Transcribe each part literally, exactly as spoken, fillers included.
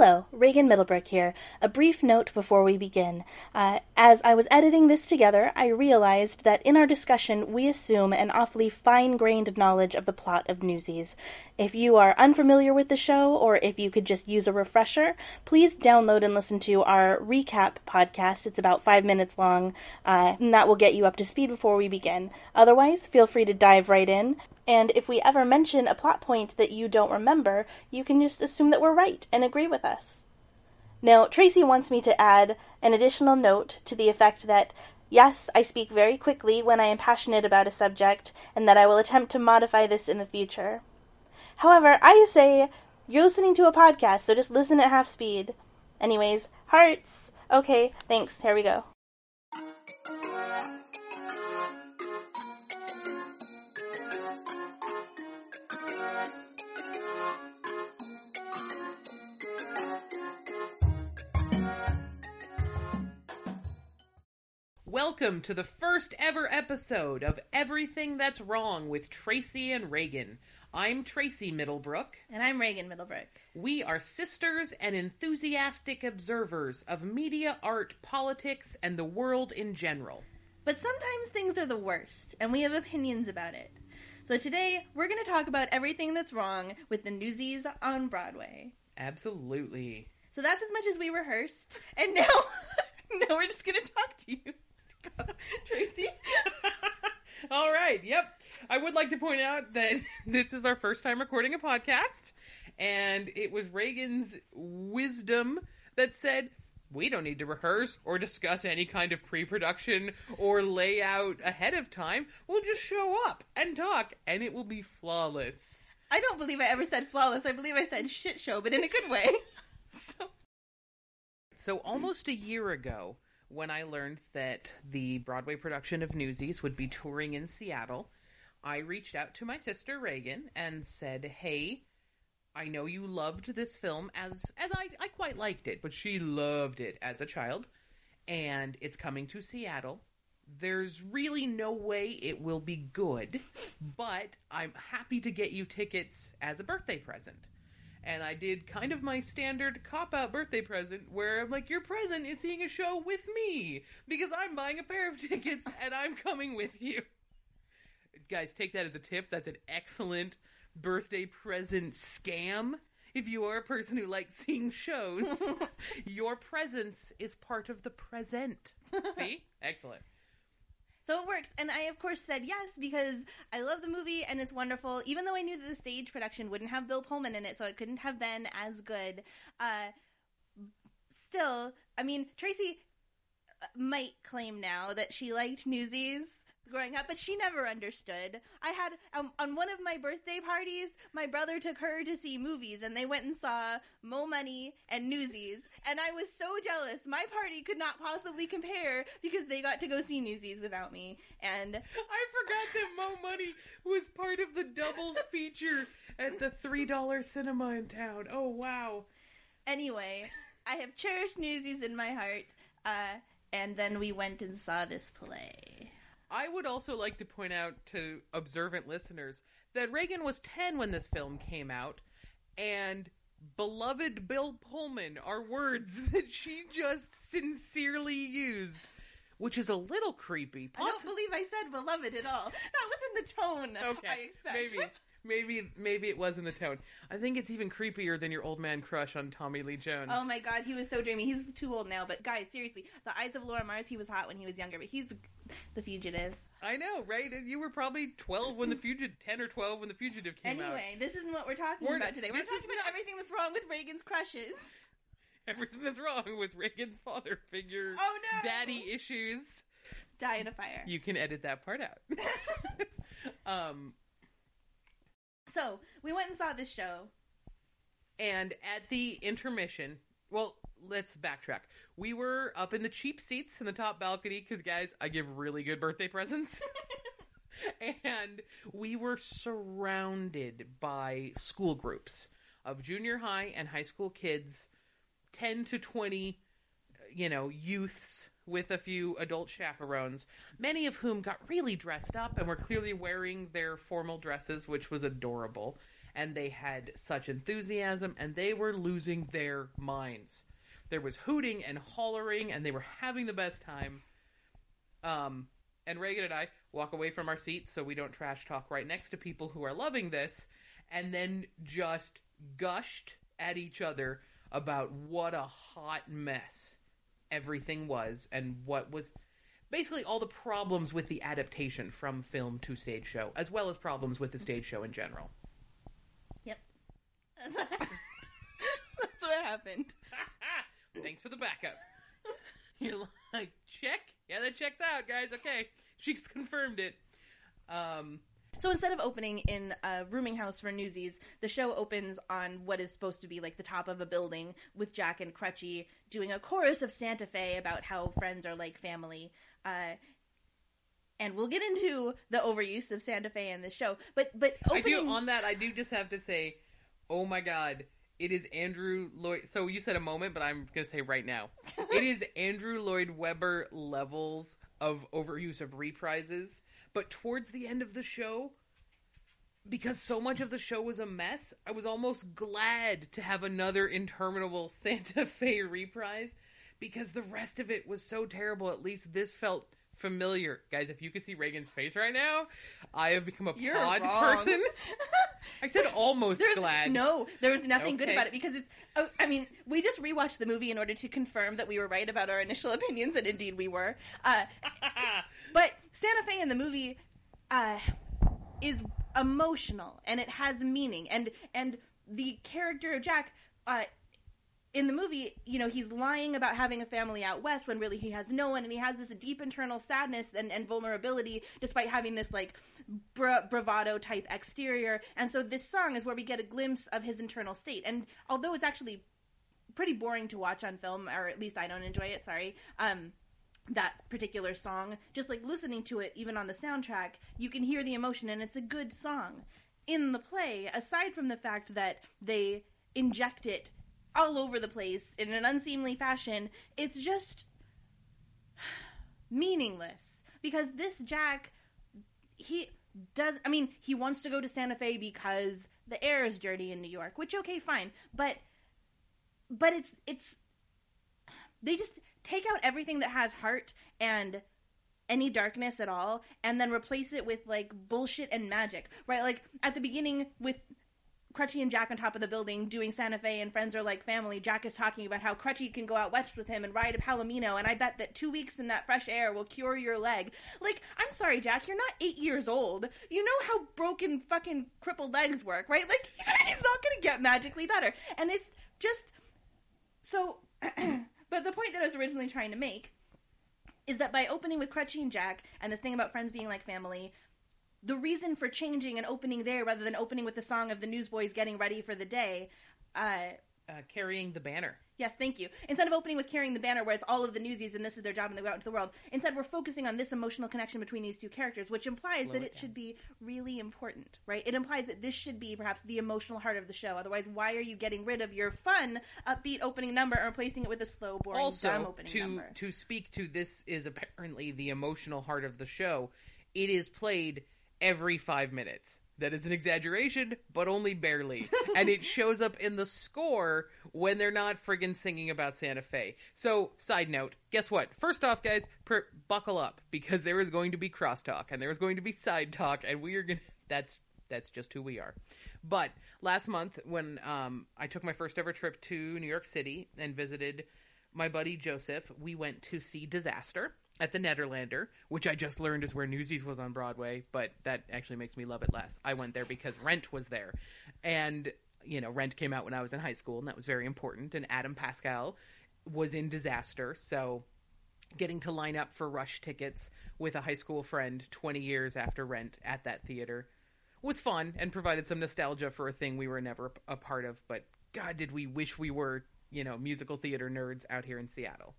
Hello, Reagan Middlebrook here. A brief note before we begin. Uh, as I was editing this together, I realized that in our discussion we assume an awfully fine-grained knowledge of the plot of Newsies. If you are unfamiliar with the show, or if you could just use a refresher, please download and listen to our recap podcast. It's about five minutes long, uh, and that will get you up to speed before we begin. Otherwise, feel free to dive right in. And if we ever mention a plot point that you don't remember, you can just assume that we're right and agree with us. Now, Tracy wants me to add an additional note to the effect that, yes, I speak very quickly when I am passionate about a subject, and that I will attempt to modify this in the future. However, I say, you're listening to a podcast, so just listen at half speed. Anyways, hearts! Okay, thanks, here we go. Welcome to the first ever episode of Everything That's Wrong with Tracy and Reagan. I'm Tracy Middlebrook. And I'm Reagan Middlebrook. We are sisters and enthusiastic observers of media, art, politics, and the world in general. But sometimes things are the worst, and we have opinions about it. So today, we're going to talk about everything that's wrong with the Newsies on Broadway. Absolutely. So that's as much as we rehearsed, and now, now we're just going to talk to you. Tracy? All right, yep. I would like to point out that this is our first time recording a podcast, and it was Reagan's wisdom that said, we don't need to rehearse or discuss any kind of pre-production or layout ahead of time. We'll just show up and talk, and it will be flawless. I don't believe I ever said flawless. I believe I said shit show, but in a good way. so. so almost a year ago, when I learned that the Broadway production of Newsies would be touring in Seattle, I reached out to my sister, Reagan, and said, hey, I know you loved this film, as as I, I quite liked it, but she loved it as a child, and it's coming to Seattle. There's really no way it will be good, but I'm happy to get you tickets as a birthday present. And I did kind of my standard cop-out birthday present where I'm like, your present is seeing a show with me because I'm buying a pair of tickets and I'm coming with you. Guys, take that as a tip. That's an excellent birthday present scam. If you are a person who likes seeing shows, your presence is part of the present. See? Excellent. So it works. And I, of course, said yes because I love the movie and it's wonderful, even though I knew that the stage production wouldn't have Bill Pullman in it, so it couldn't have been as good. Uh, still, I mean, Tracy might claim now that she liked Newsies growing up, but she never understood. I had, um, on one of my birthday parties, my brother took her to see movies, and they went and saw Mo Money and Newsies, and I was so jealous. My party could not possibly compare because they got to go see Newsies without me. And I forgot that Mo Money was part of the double feature at the three dollar cinema in town. Oh, wow. Anyway, I have cherished Newsies in my heart, uh, and then we went and saw this play. I would also like to point out to observant listeners that Reagan was ten when this film came out, and beloved Bill Pullman are words that she just sincerely used, which is a little creepy. Possi- I don't believe I said beloved at all. That was in the tone, okay, I expect. Maybe, maybe, maybe it was in the tone. I think it's even creepier than your old man crush on Tommy Lee Jones. Oh my God, he was so dreamy. He's too old now, but guys, seriously, The Eyes of Laura Mars, he was hot when he was younger, but he's... The Fugitive. I know, right? You were probably twelve when The Fugitive, ten or twelve when The Fugitive came anyway, out. Anyway, this isn't what we're talking we're, about today. We're talking about not... everything that's wrong with Reagan's crushes. Everything that's wrong with Reagan's father figure. Oh no! Daddy issues. Die in a fire. You can edit that part out. um. So, we went and saw this show. And at the intermission, well... let's backtrack. We were up in the cheap seats in the top balcony because, guys, I give really good birthday presents. And we were surrounded by school groups of junior high and high school kids, ten to twenty, you know, youths with a few adult chaperones, many of whom got really dressed up and were clearly wearing their formal dresses, which was adorable. and they had such enthusiasm, and they were losing their minds. There was hooting and hollering, and they were having the best time. Um, and Reagan and I walk away from our seats so we don't trash talk right next to people who are loving this, and then just gushed at each other about what a hot mess everything was, and what was basically all the problems with the adaptation from film to stage show, as well as problems with the stage show in general. Yep. That's what happened. That's what happened. Thanks for the backup. You're like, check? Yeah, that checks out, guys. Okay. She's confirmed it. Um... So instead of opening in a rooming house for Newsies, the show opens on what is supposed to be like the top of a building with Jack and Crutchie doing a chorus of Santa Fe about how friends are like family. Uh, and we'll get into the overuse of Santa Fe in this show. But but opening... I do, on that, I do just have to say, oh my God, it is Andrew Lloyd... So you said a moment, but I'm going to say right now. It is Andrew Lloyd Webber levels of overuse of reprises. But towards the end of the show, because so much of the show was a mess, I was almost glad to have another interminable Santa Fe reprise, because the rest of it was so terrible. At least this felt familiar. Guys, if you could see Reagan's face right now, I have become a You're pod wrong. person. I said there's, almost there's, glad. No, there was nothing okay. good about it, because it's, oh, I mean, we just rewatched the movie in order to confirm that we were right about our initial opinions, and indeed we were. Uh, but Santa Fe in the movie uh, is emotional, and it has meaning, and, and the character of Jack, uh, in the movie, you know, he's lying about having a family out west when really he has no one, and he has this deep internal sadness and, and vulnerability despite having this, like, bra- bravado-type exterior. And so this song is where we get a glimpse of his internal state. And although it's actually pretty boring to watch on film, or at least I don't enjoy it, sorry, um, that particular song, just, like, listening to it, even on the soundtrack, you can hear the emotion, and it's a good song. In the play, aside from the fact that they inject it all over the place in an unseemly fashion, it's just meaningless, because this Jack, he does, I mean, he wants to go to Santa Fe because the air is dirty in New York, which, okay, fine, but but it's it's they just take out everything that has heart and any darkness at all, and then replace it with, like, bullshit and magic, right? Like, at the beginning with Crutchie and Jack on top of the building doing Santa Fe and friends are like family, Jack is talking about how Crutchie can go out west with him and ride a palomino, and I bet that two weeks in that fresh air will cure your leg. Like, I'm sorry, Jack, you're not eight years old. You know how broken fucking crippled legs work, right? Like, he's not gonna get magically better. And it's just... So... But the point that I was originally trying to make is that by opening with Crutchie and Jack and this thing about friends being like family... The reason for changing and opening there rather than opening with the song of the newsboys getting ready for the day... Uh, uh, carrying the banner. Yes, thank you. Instead of opening with Carrying the Banner, where it's all of the Newsies and this is their job and they go out into the world, instead we're focusing on this emotional connection between these two characters, which implies Slow that it, it should be really important, right? It implies that this should be perhaps the emotional heart of the show. Otherwise, why are you getting rid of your fun, upbeat opening number and replacing it with a slow, boring, also, dumb opening to, number? Also, to speak to this is apparently the emotional heart of the show... It is played every five minutes. That is an exaggeration, but only barely. And it shows up in the score when they're not friggin' singing about Santa Fe. So, side note, guess what? First off, guys, per- buckle up, because there is going to be crosstalk, and there is going to be side talk, and we are gonna... That's, that's just who we are. But last month, when um, I took my first ever trip to New York City and visited my buddy Joseph, we went to see Disaster at the Nederlander, which I just learned is where Newsies was on Broadway, but that actually makes me love it less. I went there because Rent was there. And, you know, Rent came out when I was in high school, and that was very important. And Adam Pascal was in Disaster, so getting to line up for Rush tickets with a high school friend twenty years after Rent at that theater was fun and provided some nostalgia for a thing we were never a part of. But God, did we wish we were, you know, musical theater nerds out here in Seattle.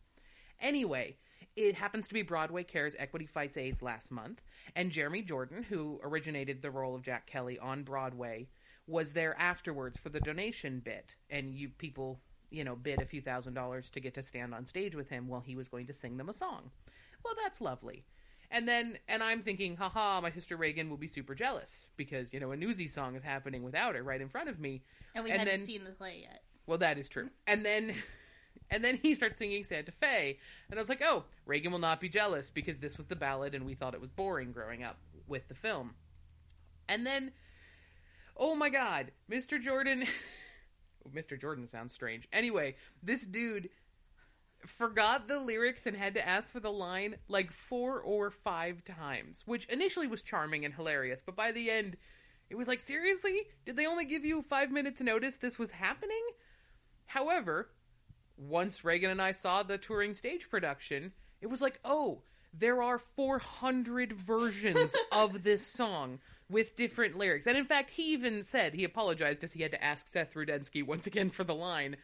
Anyway, it happens to be Broadway Cares Equity Fights AIDS last month, and Jeremy Jordan, who originated the role of Jack Kelly on Broadway, was there afterwards for the donation bit, and you people, you know, bid a few thousand dollars to get to stand on stage with him while he was going to sing them a song. Well, that's lovely. And then, and I'm thinking, haha, my sister Reagan will be super jealous because, you know, a Newsies song is happening without her right in front of me. And we and hadn't then, seen the play yet. Well, that is true. And then, and then he starts singing Santa Fe. And I was like, oh, Reagan will not be jealous because this was the ballad and we thought it was boring growing up with the film. And then, oh my God, Mister Jordan, Mister Jordan sounds strange. Anyway, this dude forgot the lyrics and had to ask for the line like four or five times, which initially was charming and hilarious, but by the end it was like, seriously? Did they only give you five minutes notice this was happening? However, once Reagan and I saw the touring stage production, it was like, oh, there are four hundred versions of this song with different lyrics. And in fact, he even said he apologized as he had to ask Seth Rudensky once again for the line,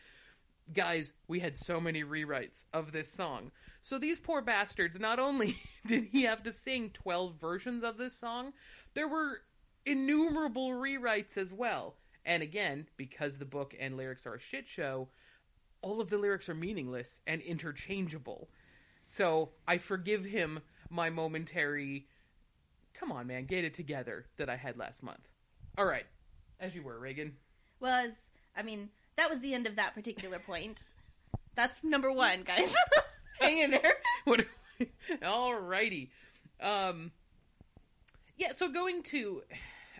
guys, we had so many rewrites of this song. So these poor bastards, not only did he have to sing twelve versions of this song, there were innumerable rewrites as well. And again, because the book and lyrics are a shit show, all of the lyrics are meaningless and interchangeable. So I forgive him my momentary, come on, man, get it together that I had last month. All right. As you were, Reagan. Well, as, I mean... that was the end of that particular point. That's number one, guys. Hang in there. What? Alrighty. Um, yeah, so going to,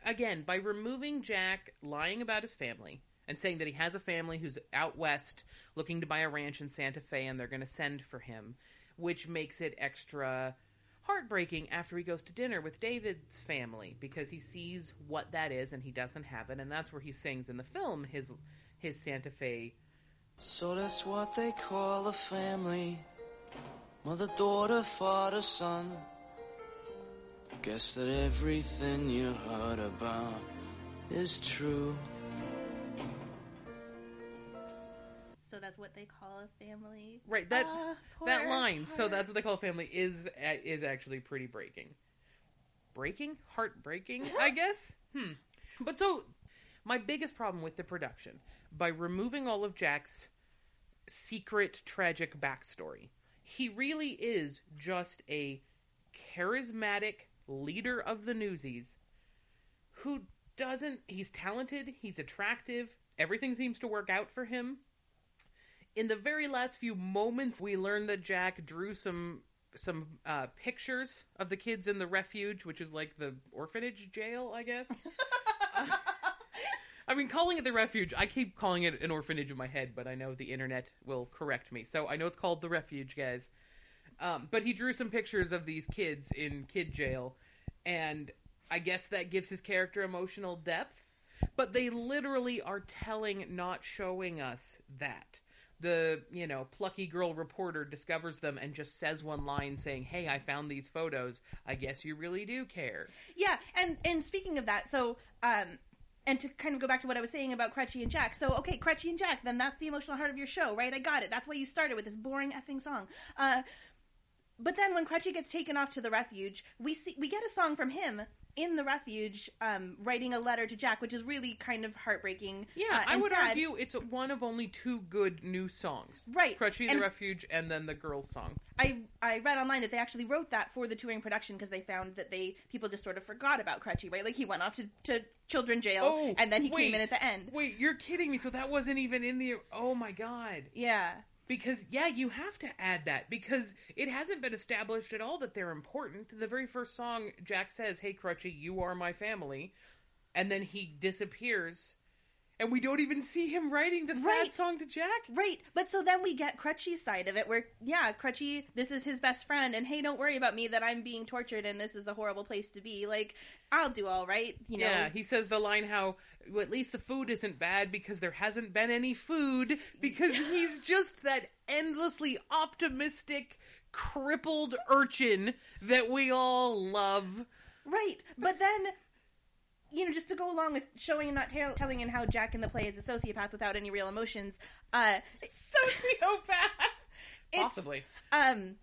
again, by removing Jack lying about his family and saying that he has a family who's out west looking to buy a ranch in Santa Fe and they're going to send for him, which makes it extra heartbreaking after he goes to dinner with David's family because he sees what that is and he doesn't have it. And that's where he sings in the film his... his Santa Fe. So that's what they call a family. Mother, daughter, father, son. Guess that everything you heard about is true. So that's what they call a family. Right, that uh, poor, that line, poor. So that's what they call a family, is is actually pretty breaking. Breaking? Heartbreaking, I guess? Hmm. But so... my biggest problem with the production, by removing all of Jack's secret, tragic backstory, he really is just a charismatic leader of the Newsies who doesn't... he's talented, he's attractive, everything seems to work out for him. In the very last few moments, we learn that Jack drew some some uh, pictures of the kids in the refuge, which is like the orphanage jail, I guess. uh, I mean, calling it the refuge, I keep calling it an orphanage in my head, but I know the internet will correct me. So I know it's called the refuge, guys. Um, but he drew some pictures of these kids in kid jail, and I guess that gives his character emotional depth. But they literally are telling, not showing us that. The, you know, plucky girl reporter discovers them and just says one line saying, hey, I found these photos. I guess you really do care. Yeah, and, and speaking of that, so... um. And to kind of go back to what I was saying about Crutchie and Jack. So, okay, Crutchie and Jack, then that's the emotional heart of your show, right? I got it. That's why you started with this boring effing song. Uh, but then when Crutchie gets taken off to the refuge, we see we get a song from him in the refuge um, writing a letter to Jack, which is really kind of heartbreaking. Yeah, uh, I would sad. argue it's one of only two good new songs. Right. Crutchie, and the Refuge, and then the girls' song. I, I read online that they actually wrote that for the touring production because they found that they people just sort of forgot about Crutchie, right? Like, he went off to... to children jail, oh, and then he wait, came in at the end. Wait, you're kidding me. So that wasn't even in the... oh, my God. Yeah. Because, yeah, you have to add that, because it hasn't been established at all that they're important. The very first song, Jack says, hey, Crutchie, you are my family, and then he disappears, and we don't even see him writing the sad right. song to Jack. Right, but so then we get Crutchie's side of it, where, yeah, Crutchie, this is his best friend, and hey, don't worry about me that I'm being tortured, and this is a horrible place to be, like... I'll do all right, you know. Yeah, he says the line how, well, at least the food isn't bad because there hasn't been any food, because he's just that endlessly optimistic, crippled urchin that we all love. Right, but then, you know, just to go along with showing and not t- telling and how Jack in the play is a sociopath without any real emotions. Uh, sociopath! Possibly. Um...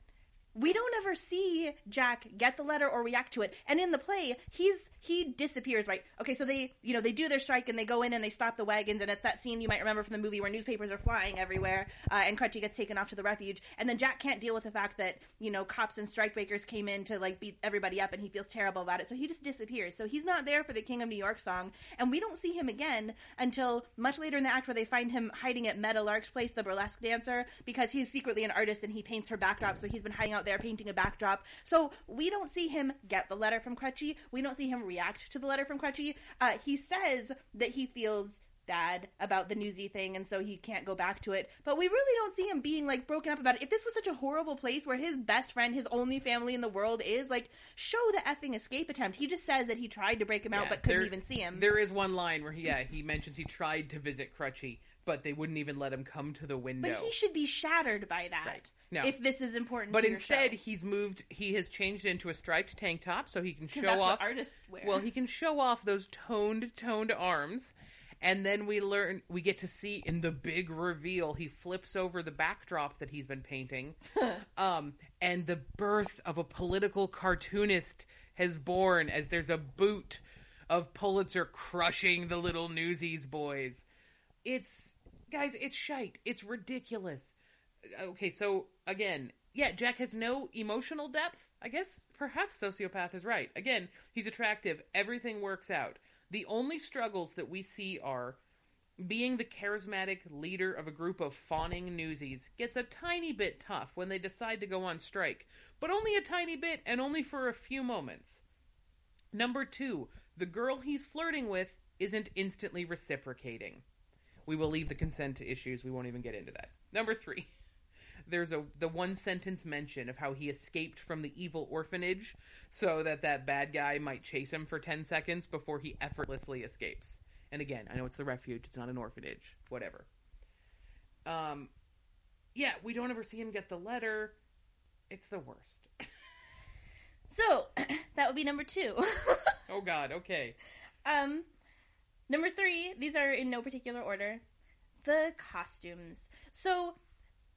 we don't ever see Jack get the letter or react to it. And in the play, he's he disappears, right? Okay, so they, you know, they do their strike and they go in and they stop the wagons, and it's that scene you might remember from the movie where newspapers are flying everywhere, uh, and Crutchie gets taken off to the refuge, and then Jack can't deal with the fact that, you know, cops and strikebreakers came in to, like, beat everybody up, and he feels terrible about it, so he just disappears. So he's not there for the King of New York song, and we don't see him again until much later in the act where they find him hiding at Meta Lark's place, the burlesque dancer, because he's secretly an artist and he paints her backdrop, so he's been hiding out there painting a backdrop. So we don't see him get the letter from Crutchie. We don't see him react to the letter from Crutchie. Uh, he says that he feels bad about the newsy thing and so he can't go back to it, but we really don't see him being, like, broken up about it. If this was such a horrible place where his best friend, his only family in the world is, like, show the effing escape attempt. He just says that he tried to break him yeah, out but couldn't there, even see him. There is one line where he, yeah, he mentions he tried to visit Crutchie, but they wouldn't even let him come to the window. But he should be shattered by that. Right. No. If this is important but to your show. But instead, he's moved, he has changed into a striped tank top so he can show that's off. What artists wear. Well, he can show off those toned, toned arms. And then we learn, we get to see in the big reveal, he flips over the backdrop that he's been painting. um, and the birth of a political cartoonist has born as there's a boot of Pulitzer crushing the little Newsies boys. It's, guys, it's shite. It's ridiculous. Okay, so again, yeah, Jack has no emotional depth. I guess perhaps sociopath is right. Again, he's attractive. Everything works out. The only struggles that we see are being the charismatic leader of a group of fawning newsies gets a tiny bit tough when they decide to go on strike, but only a tiny bit and only for a few moments. Number two, the girl he's flirting with isn't instantly reciprocating. We will leave the consent issues. We won't even get into that. Number three. There's a the one sentence mention of how he escaped from the evil orphanage so that that bad guy might chase him for ten seconds before he effortlessly escapes. And again, I know it's the refuge. It's not an orphanage. Whatever. Um, yeah, we don't ever see him get the letter. It's the worst. So, that would be number two. Oh, God. Okay. Um, number three, these are in no particular order. The costumes. So...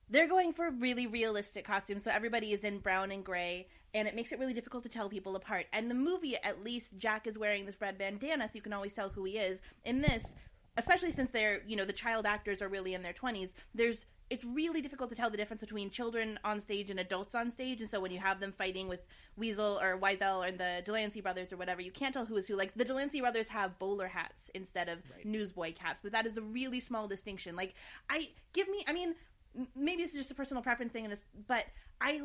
they're going for really realistic costumes, so everybody is in brown and gray, and it makes it really difficult to tell people apart. And the movie, at least, Jack is wearing this red bandana, so you can always tell who he is. In this, especially since they're, you know, the child actors are really in their twenties, there's it's really difficult to tell the difference between children on stage and adults on stage, and so when you have them fighting with Weasel or Weisel and the Delancey brothers or whatever, you can't tell who is who. Like, the Delancey brothers have bowler hats instead of right. newsboy caps, but that is a really small distinction. Like, I, give me, I mean... maybe this is just a personal preference thing, but I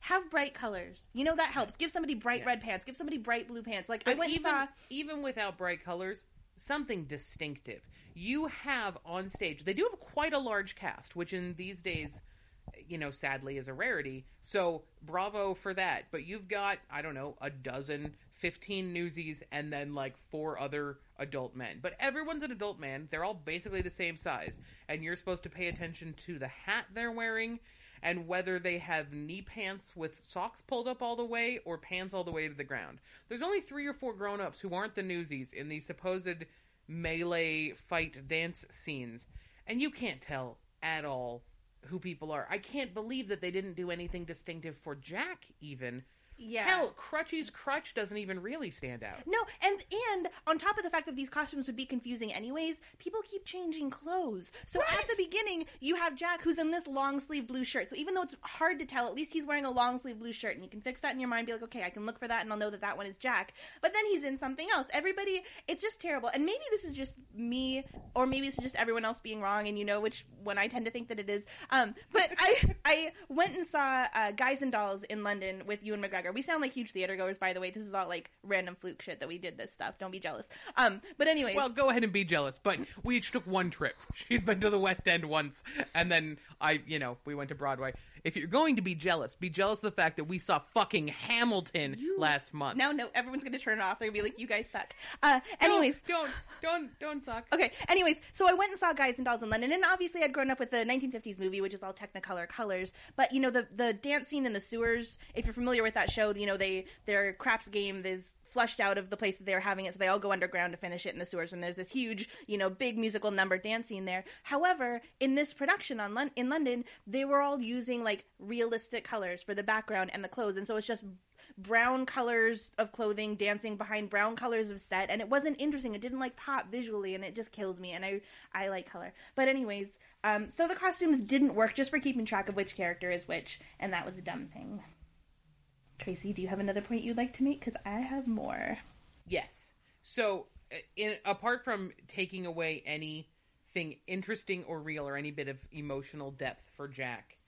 have bright colors. You know, that helps. Give somebody bright yeah. red pants. Give somebody bright blue pants. Like, but I went even, and saw... even without bright colors, something distinctive. You have on stage... they do have quite a large cast, which in these days, you know, sadly is a rarity. So, bravo for that. But you've got, I don't know, a dozen, fifteen newsies, and then, like, four other... adult men. But everyone's an adult man. They're all basically the same size. And you're supposed to pay attention to the hat they're wearing and whether they have knee pants with socks pulled up all the way or pants all the way to the ground. There's only three or four grown-ups who aren't the newsies in these supposed melee fight dance scenes. And you can't tell at all who people are. I can't believe that they didn't do anything distinctive for Jack, even. Yeah. Hell, Crutchie's crutch doesn't even really stand out. No, and and on top of the fact that these costumes would be confusing anyways, people keep changing clothes. So right. At the beginning, you have Jack who's in this long-sleeve blue shirt. So even though it's hard to tell, at least he's wearing a long-sleeve blue shirt, and you can fix that in your mind, be like, okay, I can look for that, and I'll know that that one is Jack. But then he's in something else. Everybody, it's just terrible. And maybe this is just me, or maybe this is just everyone else being wrong, and you know which one I tend to think that it is. Um, but I, I went and saw uh, Guys and Dolls in London with Ewan McGregor. We sound like huge theater goers, by the way. This is all like random fluke shit that we did this stuff. Don't be jealous. Um, but anyways. Well, go ahead and be jealous. But we each took one trip. She's been to the West End once. And then I, you know, we went to Broadway. If you're going to be jealous, be jealous of the fact that we saw fucking Hamilton you... last month. No, no. Everyone's going to turn it off. They're going to be like, you guys suck. Uh, anyways. Don't, don't, don't, don't suck. Okay. Anyways. So I went and saw Guys and Dolls in London. And obviously I'd grown up with the nineteen fifties movie, which is all Technicolor colors. But, you know, the, the dance scene in the sewers, if you're familiar with that show, you know, they their craps game is flushed out of the place that they were having it, so they all go underground to finish it in the sewers, and there's this huge, you know, big musical number dance scene there. However, in this production on Lon- in London, they were all using, like, realistic colors for the background and the clothes, and so it's just brown colors of clothing dancing behind brown colors of set, and it wasn't interesting. It didn't, like, pop visually, and it just kills me, and I I like color. But anyways, um, so the costumes didn't work just for keeping track of which character is which, and that was a dumb thing. Tracy, do you have another point you'd like to make? Because I have more. Yes. So, in, apart from taking away anything interesting or real or any bit of emotional depth for Jack,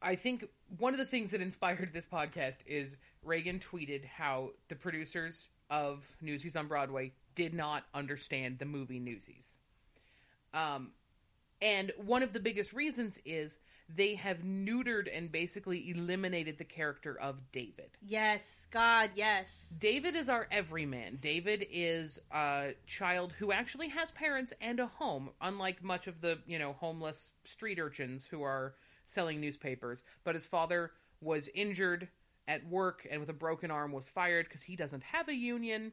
I think one of the things that inspired this podcast is Reagan tweeted how the producers of Newsies on Broadway did not understand the movie Newsies. Um, and one of the biggest reasons is they have neutered and basically eliminated the character of David. Yes, God, yes. David is our everyman. David is a child who actually has parents and a home, unlike much of the, you know, homeless street urchins who are selling newspapers. But his father was injured at work and with a broken arm was fired because he doesn't have a union.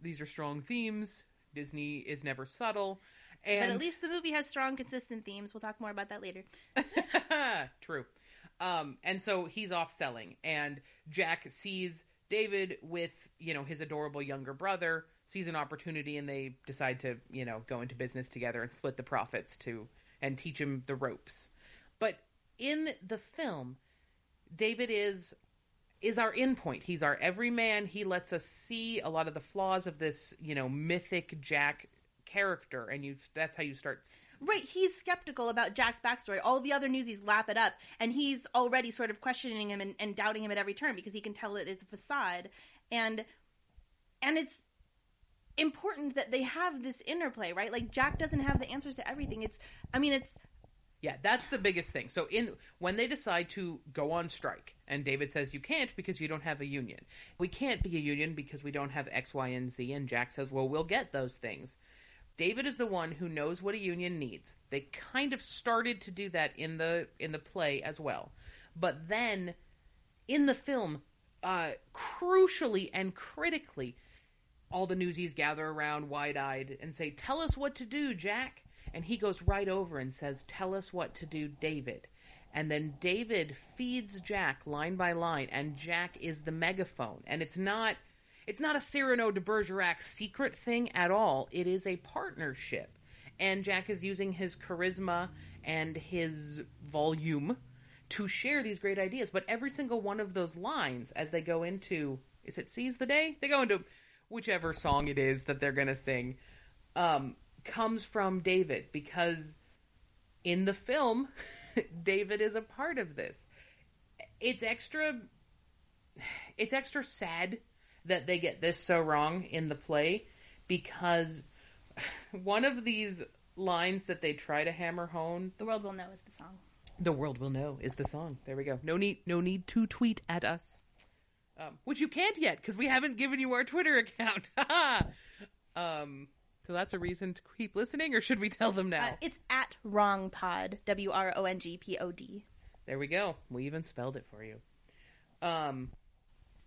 These are strong themes. Disney is never subtle. And... But at least the movie has strong, consistent themes. We'll talk more about that later. True. Um, and so he's off selling. And Jack sees David with, you know, his adorable younger brother, sees an opportunity, and they decide to, you know, go into business together and split the profits to and teach him the ropes. But in the film, David is is our end point. He's our everyman. He lets us see a lot of the flaws of this, you know, mythic Jack character, and you that's how you start. Right, he's skeptical about Jack's backstory. All the other newsies lap it up, and he's already sort of questioning him and, and doubting him at every turn because he can tell it is a facade. And and it's important that they have this interplay, right? Like, Jack doesn't have the answers to everything. It's, I mean, it's Yeah, that's the biggest thing. So in when they decide to go on strike, and David says, you can't because you don't have a union. We can't be a union because we don't have X, Y, and Z. And Jack says, well, we'll get those things. David is the one who knows what a union needs. They kind of started to do that in the in the play as well. But then in the film, uh, crucially and critically, all the newsies gather around wide-eyed and say, tell us what to do, Jack. And he goes right over and says, tell us what to do, David. And then David feeds Jack line by line, and Jack is the megaphone. And it's not it's not a Cyrano de Bergerac secret thing at all. It is a partnership. And Jack is using his charisma and his volume to share these great ideas. But every single one of those lines, as they go into, is it Seize the Day? They go into whichever song it is that they're going to sing. Um... comes from David, because in the film David is a part of this. It's extra it's extra sad that they get this so wrong in the play, because one of these lines that they try to hammer home, the world will know is the song. The world will know is the song. There we go. No need no need to tweet at us. Um, which you can't yet, because we haven't given you our Twitter account. um So that's a reason to keep listening, or should we tell them now? Uh, it's at WrongPod, W R O N G P O D. There we go. We even spelled it for you. Um,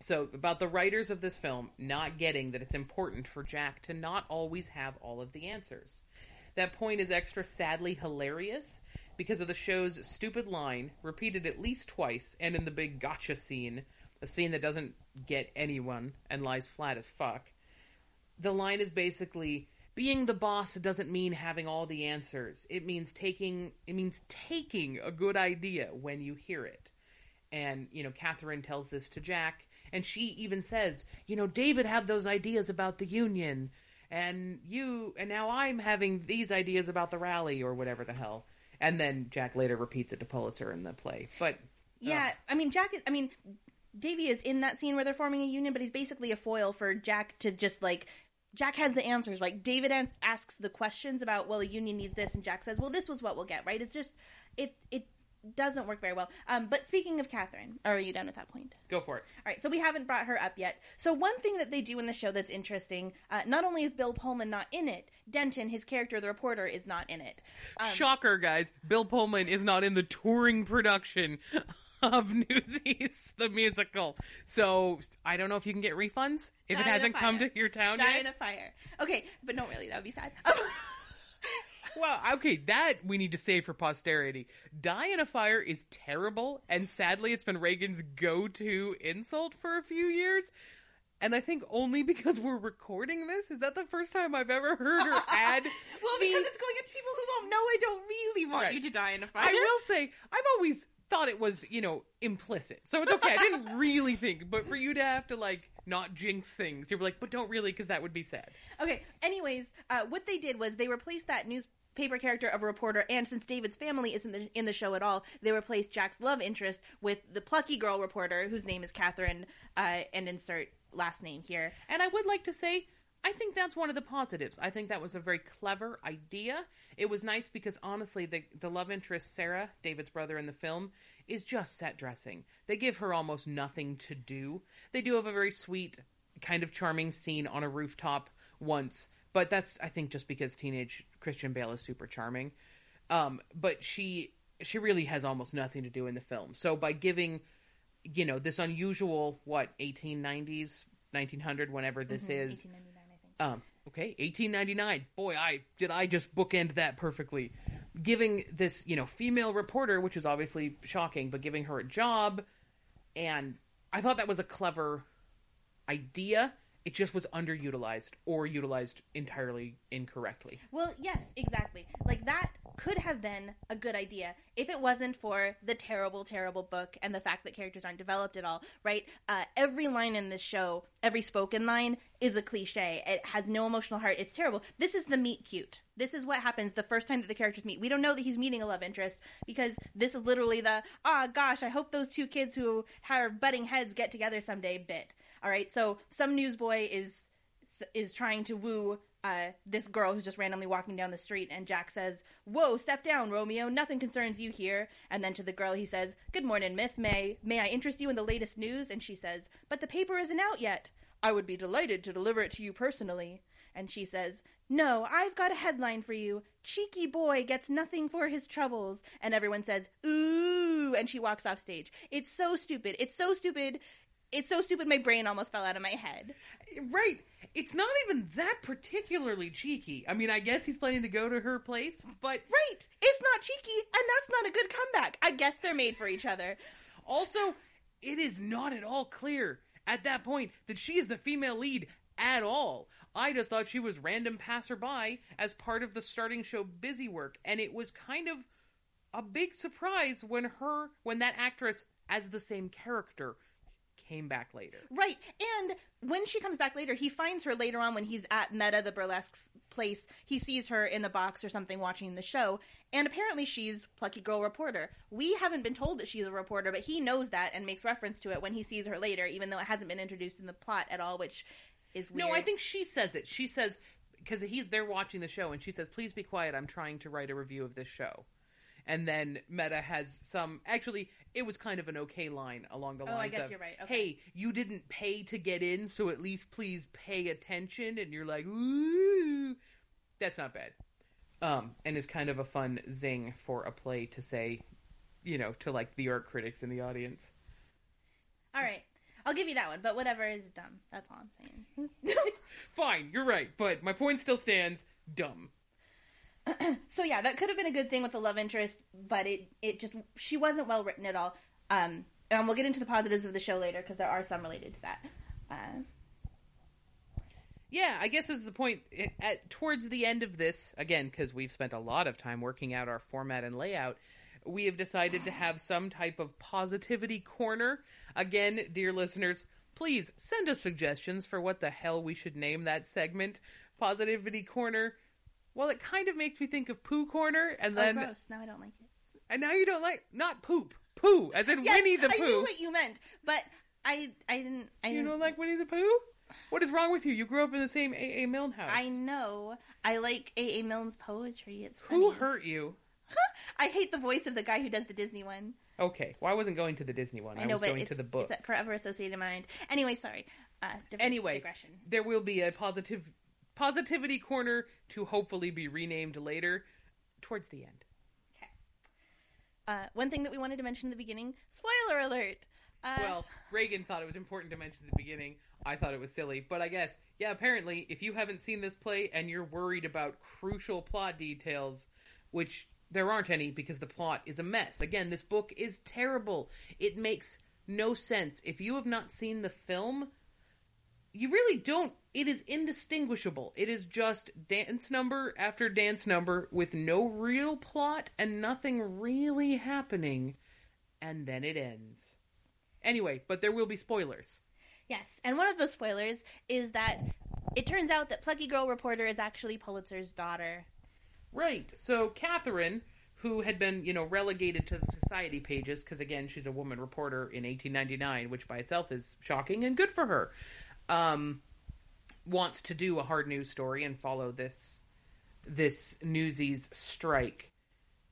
so about the writers of this film not getting that it's important for Jack to not always have all of the answers. That point is extra sadly hilarious because of the show's stupid line, repeated at least twice, and in the big gotcha scene, a scene that doesn't get anyone and lies flat as fuck. The line is basically... being the boss doesn't mean having all the answers. It means taking it means taking a good idea when you hear it. And, you know, Catherine tells this to Jack, and she even says, you know, David had those ideas about the union, and you and now I'm having these ideas about the rally or whatever the hell. And then Jack later repeats it to Pulitzer in the play. But Yeah, ugh. I mean Jack is I mean Davy is in that scene where they're forming a union, but he's basically a foil for Jack to just like Jack has the answers. Like, David asks the questions about, well, a union needs this, and Jack says, well, this was what we'll get, right? It's just, it it doesn't work very well. Um, but speaking of Catherine, are you done with that point? Go for it. All right, so we haven't brought her up yet. So one thing that they do in the show that's interesting, uh, not only is Bill Pullman not in it, Denton, his character, the reporter, is not in it. Um, Shocker, guys. Bill Pullman is not in the touring production of Newsies, the musical. So I don't know if you can get refunds if Die it hasn't come to your town Die yet. Die in a fire. Okay, but no, really, that would be sad. Well, okay, that we need to save for posterity. Die in a fire is terrible, and sadly it's been Reagan's go-to insult for a few years. And I think only because we're recording this, is that the first time I've ever heard her add? Well, because the... it's going into people who won't know I don't really want right. you to die in a fire. I will say, I've always thought it was, you know, implicit. So it's okay. I didn't really think, but for you to have to, like, not jinx things, you're like, but don't really, because that would be sad. Okay. Anyways, uh, what they did was they replaced that news... paper character of a reporter, and since David's family isn't in the, in the show at all, they replaced Jack's love interest with the plucky girl reporter whose name is Catherine, uh, and insert last name here. And I would like to say, I think that's one of the positives. I think that was a very clever idea. It was nice because, honestly, the, the love interest, Sarah, David's brother in the film, is just set dressing. They give her almost nothing to do. They do have a very sweet, kind of charming scene on a rooftop once. But that's, I think, just because teenage Christian Bale is super charming. Um, but she she really has almost nothing to do in the film. So by giving, you know, this unusual, what, eighteen nineties, nineteen hundred, whenever this mm-hmm. is. eighteen ninety-nine, I think. Um, okay, eighteen ninety-nine. Boy, I did I just bookend that perfectly. Giving this, you know, female reporter, which is obviously shocking, but giving her a job. And I thought that was a clever idea. It just was underutilized or utilized entirely incorrectly. Well, yes, exactly. Like, that could have been a good idea if it wasn't for the terrible, terrible book and the fact that characters aren't developed at all, right? Uh, every line in this show, every spoken line, is a cliche. It has no emotional heart. It's terrible. This is the meet cute. This is what happens the first time that the characters meet. We don't know that he's meeting a love interest because this is literally the, ah, gosh, I hope those two kids who are butting heads get together someday bit. All right, so some newsboy is is trying to woo uh, this girl who's just randomly walking down the street, and Jack says, "Whoa, step down, Romeo. Nothing concerns you here." And then to the girl, he says, "Good morning, miss. May may I interest you in the latest news?" And she says, "But the paper isn't out yet." "I would be delighted to deliver it to you personally." And she says, "No, I've got a headline for you. Cheeky boy gets nothing for his troubles." And everyone says, "Ooh," and she walks off stage. It's so stupid. It's so stupid. It's so stupid my brain almost fell out of my head. Right. It's not even that particularly cheeky. I mean, I guess he's planning to go to her place, but... Right. It's not cheeky, and that's not a good comeback. I guess they're made for each other. Also, it is not at all clear at that point that she is the female lead at all. I just thought she was random passerby as part of the starting show busy work, and it was kind of a big surprise when her, when that actress, as the same character... came back later. Right. And when she comes back later, he finds her later on when he's at Meta, the burlesque's place. He sees her in the box or something watching the show. And apparently she's plucky girl reporter. We haven't been told that she's a reporter, but he knows that and makes reference to it when he sees her later, even though it hasn't been introduced in the plot at all, which is weird. No, I think she says it. She says, because he's they're watching the show and she says, "Please be quiet. I'm trying to write a review of this show." And then Meta has some... Actually, it was kind of an okay line along the lines of... Oh, I guess of, you're right. Okay. "Hey, you didn't pay to get in, so at least please pay attention." And you're like, ooh. That's not bad. Um, and it's kind of a fun zing for a play to say, you know, to like the art critics in the audience. All right. I'll give you that one, but whatever is dumb. That's all I'm saying. Fine, you're right. But my point still stands. Dumb. So yeah, that could have been a good thing with the love interest, but it, it just, she wasn't well written at all. Um, and we'll get into the positives of the show later, because there are some related to that. Uh... Yeah, I guess this is the point. At, towards the end of this, again, because we've spent a lot of time working out our format and layout, we have decided to have some type of positivity corner. Again, dear listeners, please send us suggestions for what the hell we should name that segment. Positivity Corner. Well, it kind of makes me think of Poo Corner, and then... Oh, gross. Now I don't like it. And now you don't like... Not poop. Poo, as in yes, Winnie the Pooh. Yes, I knew what you meant, but I I didn't... I you didn't... don't like Winnie the Pooh? What is wrong with you? You grew up in the same A A Milne house. I know. I like A A Milne's poetry. It's funny. Who hurt you? I hate the voice of the guy who does the Disney one. Okay. Well, I wasn't going to the Disney one. I, know, I was but going it's, to the books. It's forever associated in mind. Anyway, sorry. Uh, anyway, digression. There will be a positive... Positivity Corner to hopefully be renamed later towards the end. Okay. Uh, one thing that we wanted to mention in the beginning, spoiler alert. Uh, well, Reagan thought it was important to mention at the beginning. I thought it was silly. But I guess, yeah, apparently, if you haven't seen this play and you're worried about crucial plot details, which there aren't any because the plot is a mess. Again, this book is terrible. It makes no sense. If you have not seen the film, you really don't. It is indistinguishable. It is just dance number after dance number with no real plot and nothing really happening. And then it ends. Anyway, but there will be spoilers. Yes, and one of the spoilers is that it turns out that Plucky Girl Reporter is actually Pulitzer's daughter. Right, so Catherine, who had been, you know, relegated to the society pages, because again, she's a woman reporter in eighteen ninety-nine, which by itself is shocking and good for her, um, wants to do a hard news story and follow this, this Newsies strike.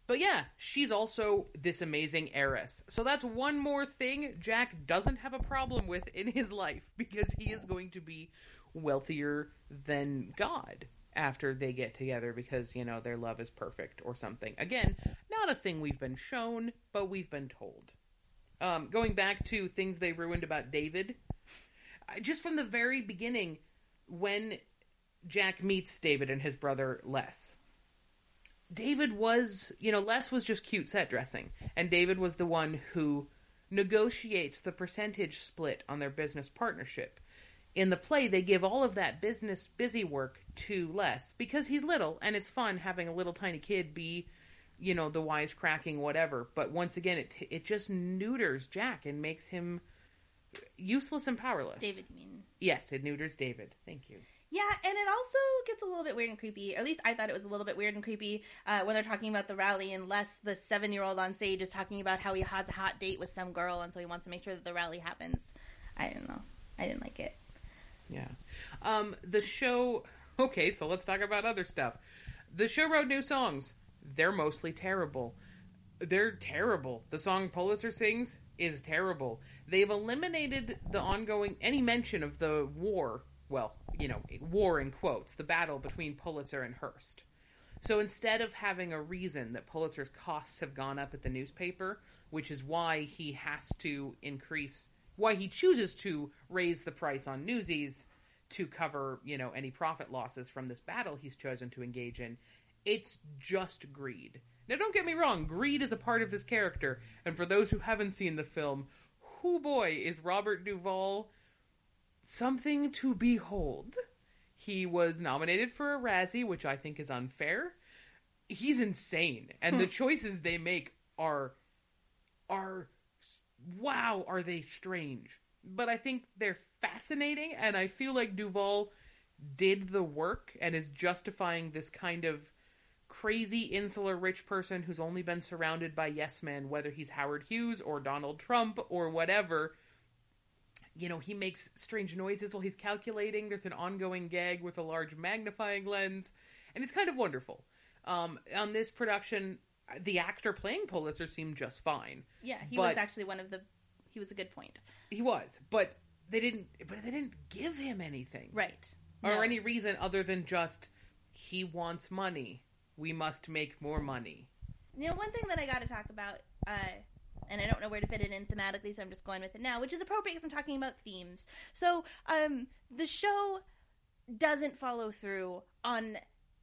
But yeah, she's also this amazing heiress. So that's one more thing Jack doesn't have a problem with in his life, because he is going to be wealthier than God after they get together because, you know, their love is perfect or something. Again, not a thing we've been shown, but we've been told. Um, going back to things they ruined about David, just from the very beginning when Jack meets David and his brother Les, David was, you know, Les was just cute set dressing, and David was the one who negotiates the percentage split on their business partnership. In the play, they give all of that business busy work to Les, because he's little, and it's fun having a little tiny kid be, you know, the wisecracking whatever, but once again, it it just neuters Jack and makes him useless and powerless. David, you mean? Yes, it neuters David. Thank you. Yeah, and it also gets a little bit weird and creepy. Or at least I thought it was a little bit weird and creepy uh, when they're talking about the rally, and Les, the seven-year-old on stage, is talking about how he has a hot date with some girl, and so he wants to make sure that the rally happens. I don't know. I didn't like it. Yeah. Um, the show... Okay, so let's talk about other stuff. The show wrote new songs. They're mostly terrible. They're terrible. The song Pulitzer sings is terrible. They've eliminated the ongoing... any mention of the war... well, you know, war in quotes, the battle between Pulitzer and Hearst. So instead of having a reason that Pulitzer's costs have gone up at the newspaper, which is why he has to increase, why he chooses to raise the price on Newsies to cover, you know, any profit losses from this battle he's chosen to engage in, it's just greed. Now, don't get me wrong, greed is a part of this character, and for those who haven't seen the film, whoo boy, is Robert Duvall... something to behold. He was nominated for a Razzie, which I think is unfair. He's insane, and the choices they make are, are, wow, are they strange? But I think they're fascinating, and I feel like Duvall did the work and is justifying this kind of crazy, insular, rich person who's only been surrounded by yes men, whether he's Howard Hughes or Donald Trump or whatever. You know, he makes strange noises while he's calculating. There's an ongoing gag with a large magnifying lens. And it's kind of wonderful. Um, on this production, the actor playing Pulitzer seemed just fine. Yeah, he but, was actually one of the... He was a good point. He was. But they didn't But they didn't give him anything. Right. Or no. any reason other than just, he wants money. We must make more money. You know, one thing that I got to talk about... Uh, and I don't know where to fit it in thematically, so I'm just going with it now, which is appropriate because I'm talking about themes. So um, the show doesn't follow through on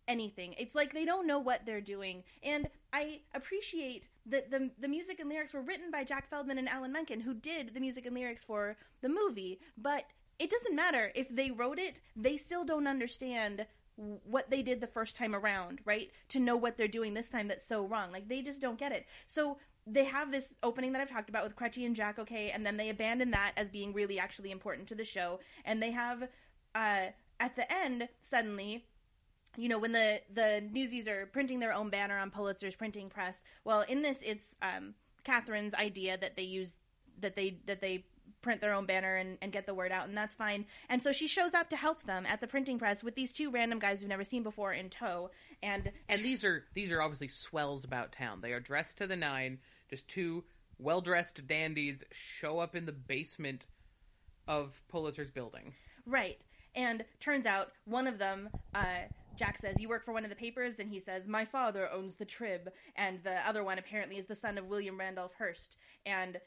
anything. It's like they don't know what they're doing. And I appreciate that the, the music and lyrics were written by Jack Feldman and Alan Menken, who did the music and lyrics for the movie. But it doesn't matter if they wrote it. They still don't understand what they did the first time around, right? To know what they're doing this time that's so wrong. Like, they just don't get it. So... they have this opening that I've talked about with Crutchie and Jack, okay, and then they abandon that as being really actually important to the show. And they have, uh, at the end, suddenly, you know, when the, the Newsies are printing their own banner on Pulitzer's printing press, well, in this, it's um, Catherine's idea that they use, that they, that they print their own banner and, and get the word out, and that's fine. And so she shows up to help them at the printing press with these two random guys we've never seen before in tow. And and these are these are obviously swells about town. They are dressed to the nine. Just two well-dressed dandies show up in the basement of Pulitzer's building. Right. And turns out one of them, uh, Jack says, you work for one of the papers? And he says, my father owns the Trib. And the other one apparently is the son of William Randolph Hearst. And...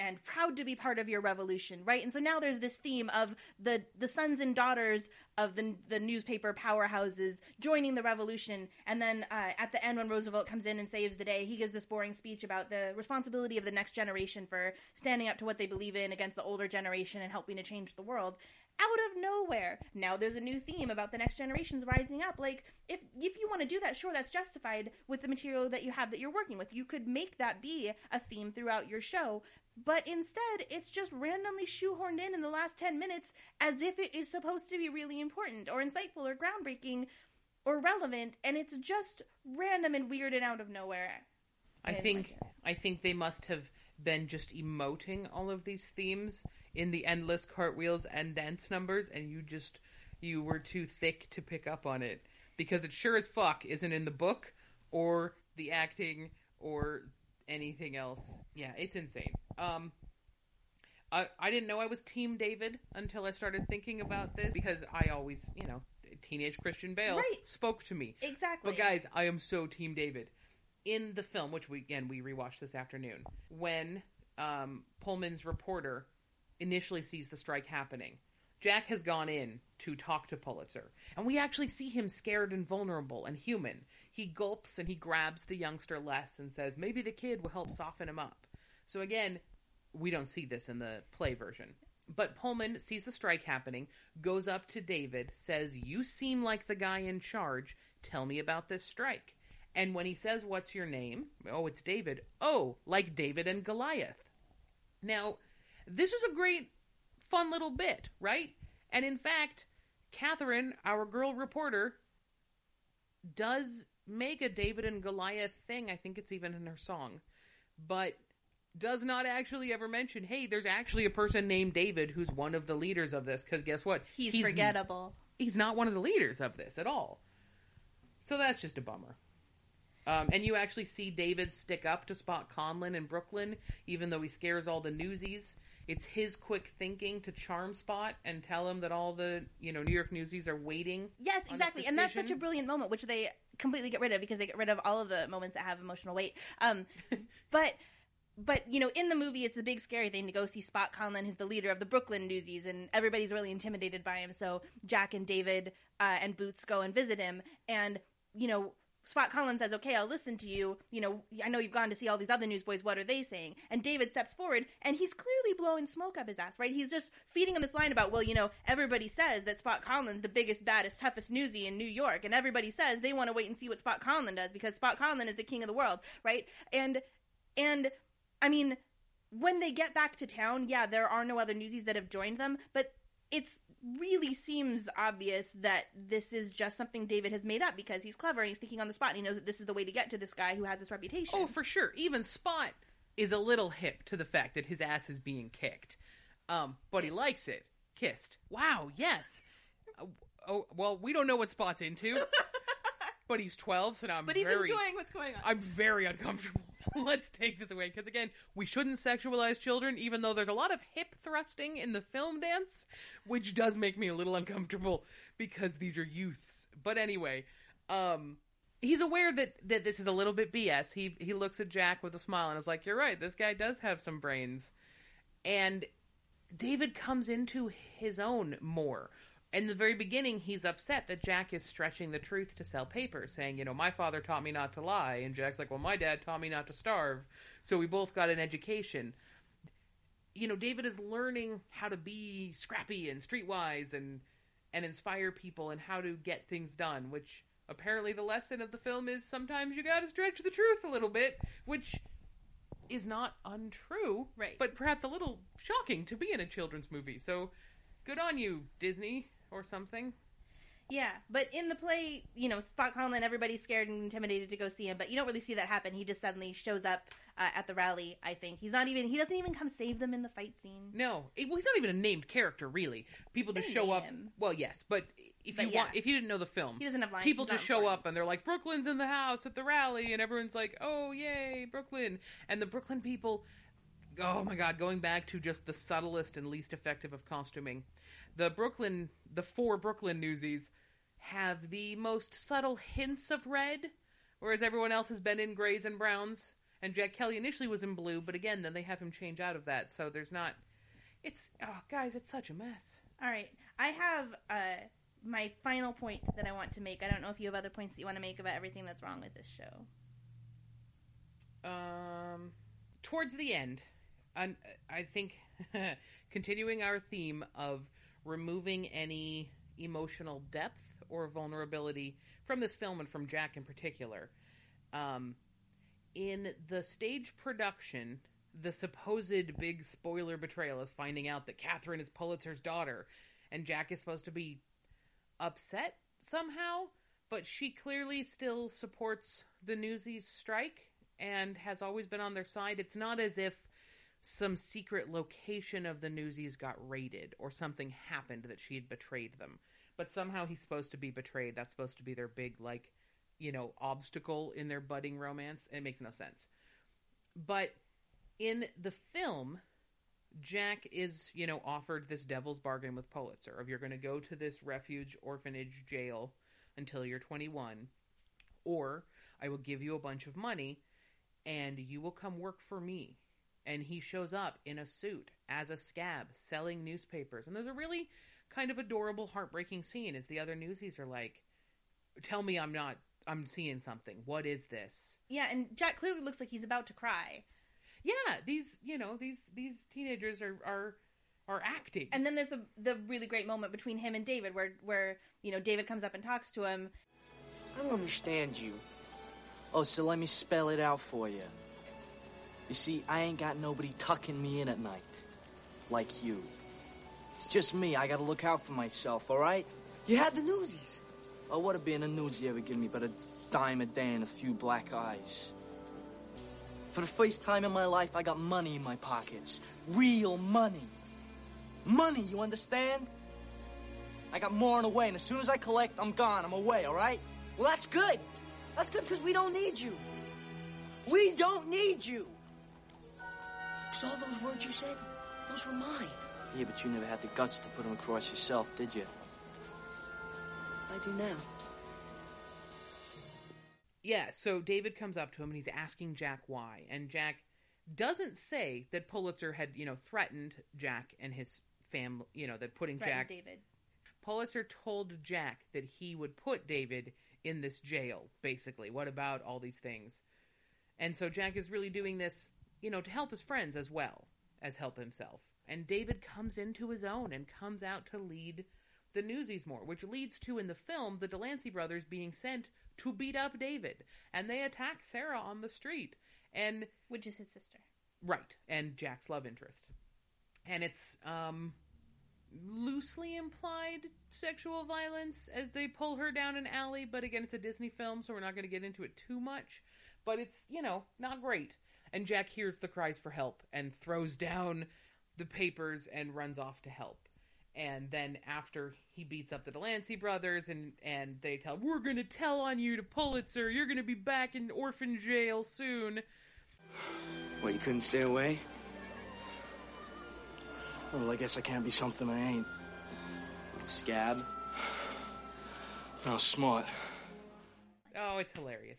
and proud to be part of your revolution, right? And so now there's this theme of the, the sons and daughters of the the newspaper powerhouses joining the revolution. And then uh, at the end, when Roosevelt comes in and saves the day, he gives this boring speech about the responsibility of the next generation for standing up to what they believe in against the older generation and helping to change the world. Out of nowhere, now there's a new theme about the next generations rising up. Like, if if you want to do that, sure, that's justified with the material that you have that you're working with. You could make that be a theme throughout your show, but instead, it's just randomly shoehorned in in the last ten minutes as if it is supposed to be really important or insightful or groundbreaking or relevant, and it's just random and weird and out of nowhere. I, I think like I think they must have been just emoting all of these themes in the endless cartwheels and dance numbers, and you just you were too thick to pick up on it, because it sure as fuck isn't in the book or the acting or anything else. Yeah, it's insane. Um, I I didn't know I was Team David until I started thinking about this, because I always, you know, teenage Christian Bale right. spoke to me. Exactly. But guys, I am so Team David. In the film, which we again we rewatched this afternoon, when um, Pullman's reporter initially sees the strike happening, Jack has gone in to talk to Pulitzer, and we actually see him scared and vulnerable and human. He gulps and he grabs the youngster Les and says, maybe the kid will help soften him up. So again, we don't see this in the play version, but Pullman sees the strike happening, goes up to David, says, you seem like the guy in charge, tell me about this strike. And when he says, what's your name? Oh, it's David. Oh, like David and Goliath. Now, this is a great, fun little bit, right? And in fact, Catherine, our girl reporter, does make a David and Goliath thing. I think it's even in her song. But does not actually ever mention, hey, there's actually a person named David who's one of the leaders of this. Because guess what? He's, he's forgettable. He's not one of the leaders of this at all. So that's just a bummer. Um, and you actually see David stick up to Spot Conlon in Brooklyn, even though he scares all the newsies. It's his quick thinking to charm Spot and tell him that all the, you know, New York newsies are waiting. Yes, exactly. And that's such a brilliant moment, which they completely get rid of because they get rid of all of the moments that have emotional weight. Um, but... But, you know, in the movie, it's a big scary thing to go see Spot Conlon, who's the leader of the Brooklyn Newsies, and everybody's really intimidated by him. So Jack and David uh, and Boots go and visit him. And, you know, Spot Conlon says, okay, I'll listen to you. You know, I know you've gone to see all these other newsboys. What are they saying? And David steps forward, and he's clearly blowing smoke up his ass, right? He's just feeding him this line about, well, you know, everybody says that Spot Conlon's the biggest, baddest, toughest newsie in New York. And everybody says they want to wait and see what Spot Conlon does because Spot Conlon is the king of the world, right? And, and... I mean, when they get back to town, yeah, there are no other newsies that have joined them, but it really seems obvious that this is just something David has made up because he's clever and he's thinking on the spot and he knows that this is the way to get to this guy who has this reputation. Oh, for sure. Even Spot is a little hip to the fact that his ass is being kicked. Um, but he likes it. Kissed. Wow, yes. Oh, well, we don't know what Spot's into, but he's twelve, so now I'm but very... But he's enjoying what's going on. I'm very uncomfortable. Let's take this away, because again, we shouldn't sexualize children, even though there's a lot of hip thrusting in the film dance, which does make me a little uncomfortable because these are youths. But anyway, um he's aware that that this is a little bit B S. He he looks at Jack with a smile and is like, you're right, this guy does have some brains. And David comes into his own more. In the very beginning, he's upset that Jack is stretching the truth to sell papers, saying, you know, my father taught me not to lie. And Jack's like, well, my dad taught me not to starve. So we both got an education. You know, David is learning how to be scrappy and streetwise and, and inspire people and how to get things done, which apparently the lesson of the film is sometimes you got to stretch the truth a little bit, which is not untrue, right? But perhaps a little shocking to be in a children's movie. So good on you, Disney. Or something. Yeah, but in the play, you know, Spot Conlon, everybody's scared and intimidated to go see him, but you don't really see that happen. He just suddenly shows up uh, at the rally, I think. He's not even, he doesn't even come save them in the fight scene. No. It, well, he's not even a named character, really. People they just show up. Him. Well, yes, but if but you yeah. want, if you didn't know the film, he doesn't have lines. People he's just show important. Up and they're like, Brooklyn's in the house at the rally, and everyone's like, oh, yay, Brooklyn. And the Brooklyn people, oh my God, going back to just the subtlest and least effective of costuming. The Brooklyn, the four Brooklyn newsies have the most subtle hints of red, whereas everyone else has been in grays and browns. And Jack Kelly initially was in blue, but again, then they have him change out of that. So there's not... It's... Oh, guys, it's such a mess. All right. I have uh, my final point that I want to make. I don't know if you have other points that you want to make about everything that's wrong with this show. Um, towards the end, I, I think continuing our theme of removing any emotional depth or vulnerability from this film and from Jack in particular. Um, in the stage production, the supposed big spoiler betrayal is finding out that Catherine is Pulitzer's daughter and Jack is supposed to be upset somehow, but she clearly still supports the Newsies strike and has always been on their side. It's not as if some secret location of the Newsies got raided or something happened that she had betrayed them. But somehow he's supposed to be betrayed. That's supposed to be their big, like, you know, obstacle in their budding romance. It makes no sense. But in the film, Jack is, you know, offered this devil's bargain with Pulitzer of you're going to go to this refuge, orphanage, jail until you're twenty-one, or I will give you a bunch of money and you will come work for me. And he shows up in a suit as a scab selling newspapers. And there's a really kind of adorable, heartbreaking scene as the other Newsies are like, tell me I'm not, I'm seeing something. What is this? Yeah, and Jack clearly looks like he's about to cry. Yeah, these, you know, these these teenagers are are, are acting. And then there's the, the really great moment between him and David where, where, you know, David comes up and talks to him. I don't understand you. Oh, so let me spell it out for you. You see, I ain't got nobody tucking me in at night, like you. It's just me. I gotta look out for myself, all right? You had the Newsies. Oh, what would being a Newsie ever give me but a dime a day and a few black eyes? For the first time in my life, I got money in my pockets. Real money. Money, you understand? I got more on the way, and as soon as I collect, I'm gone. I'm away, all right? Well, that's good. That's good, because we don't need you. We don't need you. Because all those words you said, those were mine. Yeah, but you never had the guts to put them across yourself, did you? I do now. Yeah, so David comes up to him and he's asking Jack why. And Jack doesn't say that Pulitzer had, you know, threatened Jack and his family, you know, that putting threatened Jack... David. Pulitzer told Jack that he would put David in this jail, basically. What about all these things? And so Jack is really doing this, you know, to help his friends as well as help himself. And David comes into his own and comes out to lead the Newsies more, which leads to, in the film, the Delancey brothers being sent to beat up David. And they attack Sarah on the street. And which is his sister. Right. And Jack's love interest. And it's um, loosely implied sexual violence as they pull her down an alley. But again, it's a Disney film, so we're not going to get into it too much. But it's, you know, not great. And Jack hears the cries for help and throws down the papers and runs off to help. And then after he beats up the Delancey brothers and, and they tell, we're going to tell on you to Pulitzer. You're going to be back in orphan jail soon. Well, you couldn't stay away? Well, I guess I can't be something I ain't. Little scab. No, smart. Oh, it's hilarious.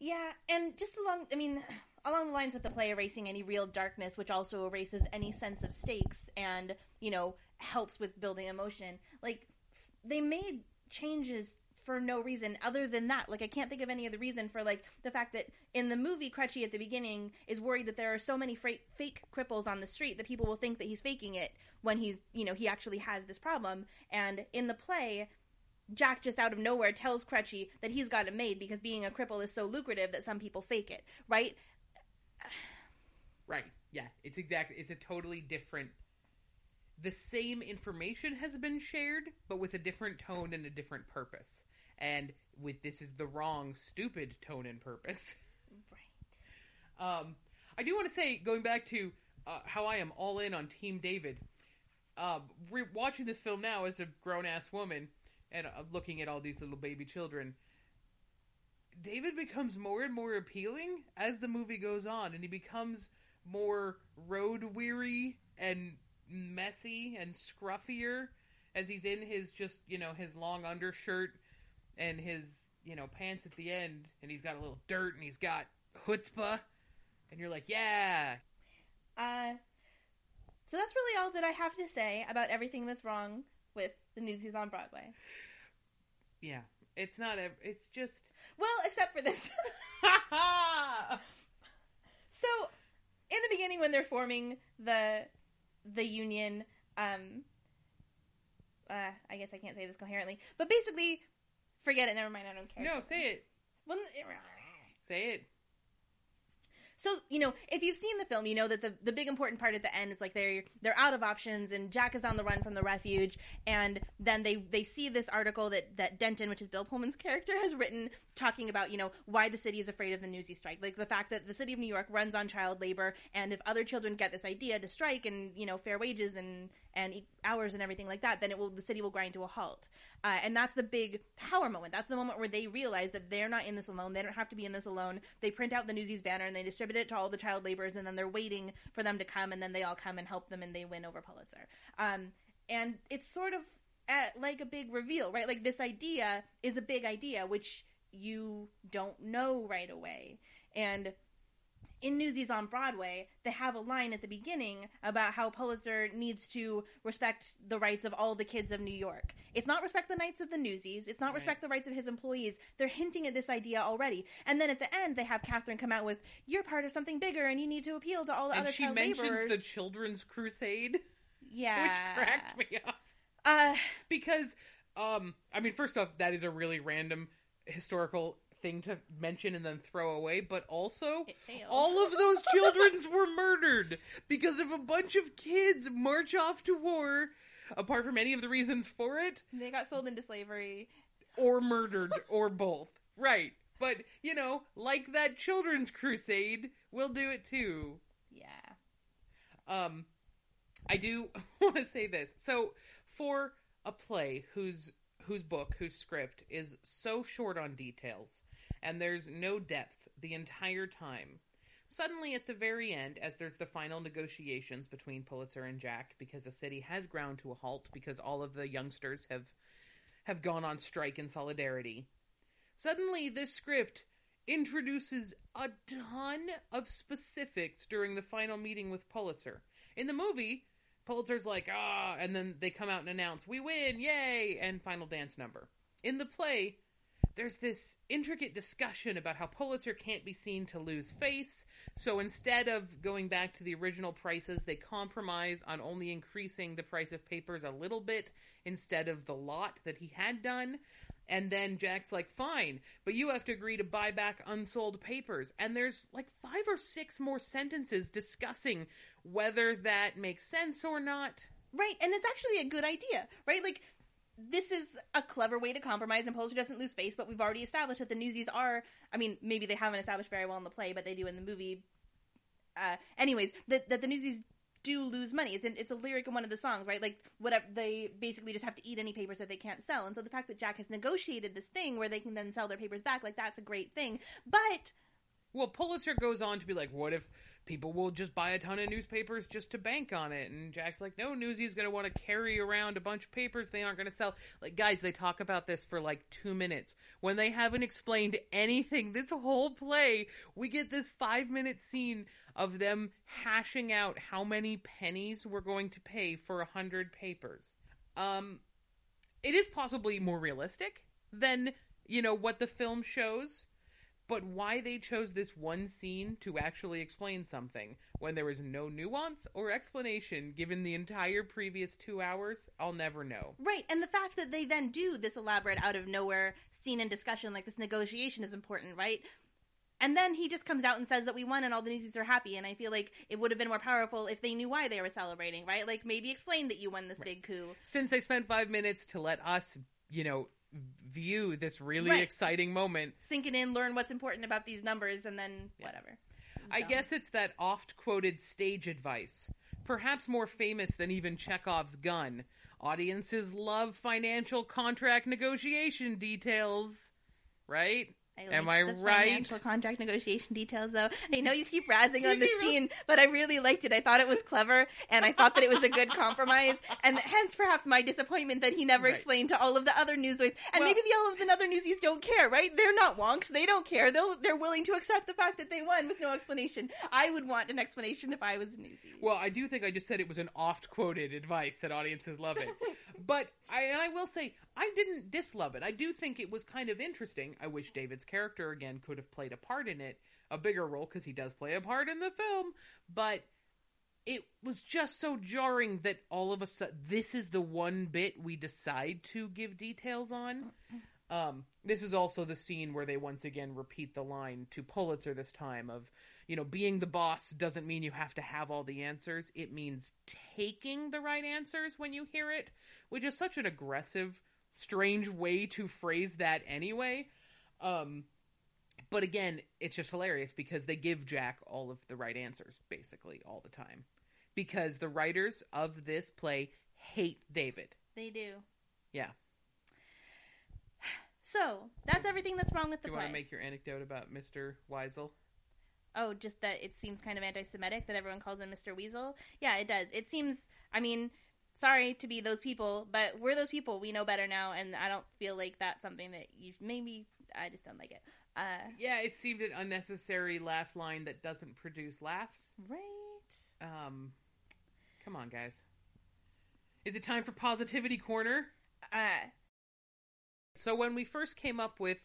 Yeah, and just along, I mean... along the lines with the play erasing any real darkness, which also erases any sense of stakes and, you know, helps with building emotion. Like, they made changes for no reason other than that. Like, I can't think of any other reason for, like, the fact that in the movie, Crutchie at the beginning is worried that there are so many fra- fake cripples on the street that people will think that he's faking it when he's, you know, he actually has this problem. And in the play... Jack just out of nowhere tells Crutchie that he's got it made because being a cripple is so lucrative that some people fake it, right? Right. Yeah. It's exactly, it's a totally different, the same information has been shared, but with a different tone and a different purpose. And with this is the wrong, stupid tone and purpose. Right. Um, I do want to say, going back to uh, how I am all in on Team David, uh, we're watching this film now as a grown-ass woman, and looking at all these little baby children, David becomes more and more appealing as the movie goes on, and he becomes more road-weary and messy and scruffier as he's in his just, you know, his long undershirt and his, you know, pants at the end, and he's got a little dirt, and he's got chutzpah, and you're like, yeah. Uh, so that's really all that I have to say about everything that's wrong with the Newsies on Broadway. Yeah, it's not, a, it's just... Well, except for this. So, in the beginning when they're forming the the union, um, uh, I guess I can't say this coherently, but basically, forget it, never mind, I don't care. No, say it. Well, it. Say it. So, you know, if you've seen the film, you know that the, the big important part at the end is, like, they're, they're out of options, and Jack is on the run from the refuge, and then they, they see this article that, that Denton, which is Bill Pullman's character, has written, talking about, you know, why the city is afraid of the Newsies strike. Like, the fact that the city of New York runs on child labor, and if other children get this idea to strike and, you know, fair wages and, and hours and everything like that, then it will the city will grind to a halt. Uh, and that's the big power moment. That's the moment where they realize that they're not in this alone. They don't have to be in this alone. They print out the Newsies banner, and they distribute it to all the child laborers, and then they're waiting for them to come, and then they all come and help them, and they win over Pulitzer. Um, and it's sort of at, like, a big reveal, right? Like, this idea is a big idea, which you don't know right away. And in Newsies on Broadway, they have a line at the beginning about how Pulitzer needs to respect the rights of all the kids of New York. It's not respect the rights of the Newsies. It's not right. Respect the rights of his employees. They're hinting at this idea already. And then at the end, they have Catherine come out with, you're part of something bigger and you need to appeal to all the and other child laborers. And she mentions the Children's Crusade. Yeah. Which cracked me up. Uh, because, um, I mean, first off, that is a really random historical thing to mention and then throw away, but also all of those children's were murdered because if a bunch of kids march off to war, apart from any of the reasons for it, they got sold into slavery or murdered or both, right? But you know, like that children's crusade, we'll do it too. Yeah. um I do want to say this. So for a play whose whose book whose script is so short on details, and there's no depth the entire time. Suddenly, at the very end, as there's the final negotiations between Pulitzer and Jack, because the city has ground to a halt, because all of the youngsters have have gone on strike in solidarity, suddenly this script introduces a ton of specifics during the final meeting with Pulitzer. In the movie, Pulitzer's like, ah, and then they come out and announce, we win, yay, and final dance number. In the play, there's this intricate discussion about how Pulitzer can't be seen to lose face, so instead of going back to the original prices, they compromise on only increasing the price of papers a little bit instead of the lot that he had done. And then Jack's like, fine, but you have to agree to buy back unsold papers. And there's like five or six more sentences discussing whether that makes sense or not. Right, and it's actually a good idea, right? Like, this is a clever way to compromise, and Pulitzer doesn't lose face, but we've already established that the Newsies are, I mean, maybe they haven't established very well in the play, but they do in the movie. Uh, anyways, that, that the Newsies do lose money. It's in, it's a lyric in one of the songs, right? Like, whatever, they basically just have to eat any papers that they can't sell. And so the fact that Jack has negotiated this thing where they can then sell their papers back, like, that's a great thing. But... Well, Pulitzer goes on to be like, what if people will just buy a ton of newspapers just to bank on it? And Jack's like, no, Newsie's going to want to carry around a bunch of papers they aren't going to sell. Like, guys, they talk about this for like two minutes. When they haven't explained anything, this whole play, we get this five-minute scene of them hashing out how many pennies we're going to pay for a hundred papers. Um, it is possibly more realistic than, you know, what the film shows. But why they chose this one scene to actually explain something when there was no nuance or explanation given the entire previous two hours, I'll never know. Right, and the fact that they then do this elaborate out-of-nowhere scene and discussion, like this negotiation is important, right? And then he just comes out and says that we won and all the Newsies are happy, and I feel like it would have been more powerful if they knew why they were celebrating, right? Like, maybe explain that you won this right. big coup. Since they spent five minutes to let us, you know... view this really right. exciting moment, sink it in, learn what's important about these numbers, and then yeah. whatever. So. I guess it's that oft-quoted stage advice, perhaps more famous than even Chekhov's gun. Audiences love financial contract negotiation details, right? I Am I the right? Financial contract negotiation details, though. I know you keep razzing on the scene, but I really liked it. I thought it was clever, and I thought that it was a good compromise, and hence perhaps my disappointment that he never right. explained to all of the other newsboys. And well, maybe the all of the other newsies don't care, right? They're not wonks. They don't care. They'll, they're willing to accept the fact that they won with no explanation. I would want an explanation if I was a newsie. Well, I do think I just said it was an oft-quoted advice that audiences love it. But I, and I will say, I didn't dislove it. I do think it was kind of interesting. I wish David's character, again, could have played a part in it, a bigger role, because he does play a part in the film, but it was just so jarring that all of a sudden, this is the one bit we decide to give details on. Um, this is also the scene where they once again repeat the line to Pulitzer this time of, you know, being the boss doesn't mean you have to have all the answers. It means taking the right answers when you hear it, which is such an aggressive, strange way to phrase that anyway. Um, but again, it's just hilarious because they give Jack all of the right answers basically all the time, because the writers of this play hate David. They do. Yeah. So, that's everything that's wrong with the play. Do you play. want to make your anecdote about Mister Weasel? Oh, just that it seems kind of anti-Semitic that everyone calls him Mister Weasel? Yeah, it does. It seems, I mean, sorry to be those people, but we're those people. We know better now, and I don't feel like that's something that you maybe, I just don't like it. Uh, yeah, it seemed an unnecessary laugh line that doesn't produce laughs. Right. Um, come on, guys. Is it time for Positivity Corner? Uh... So when we first came up with,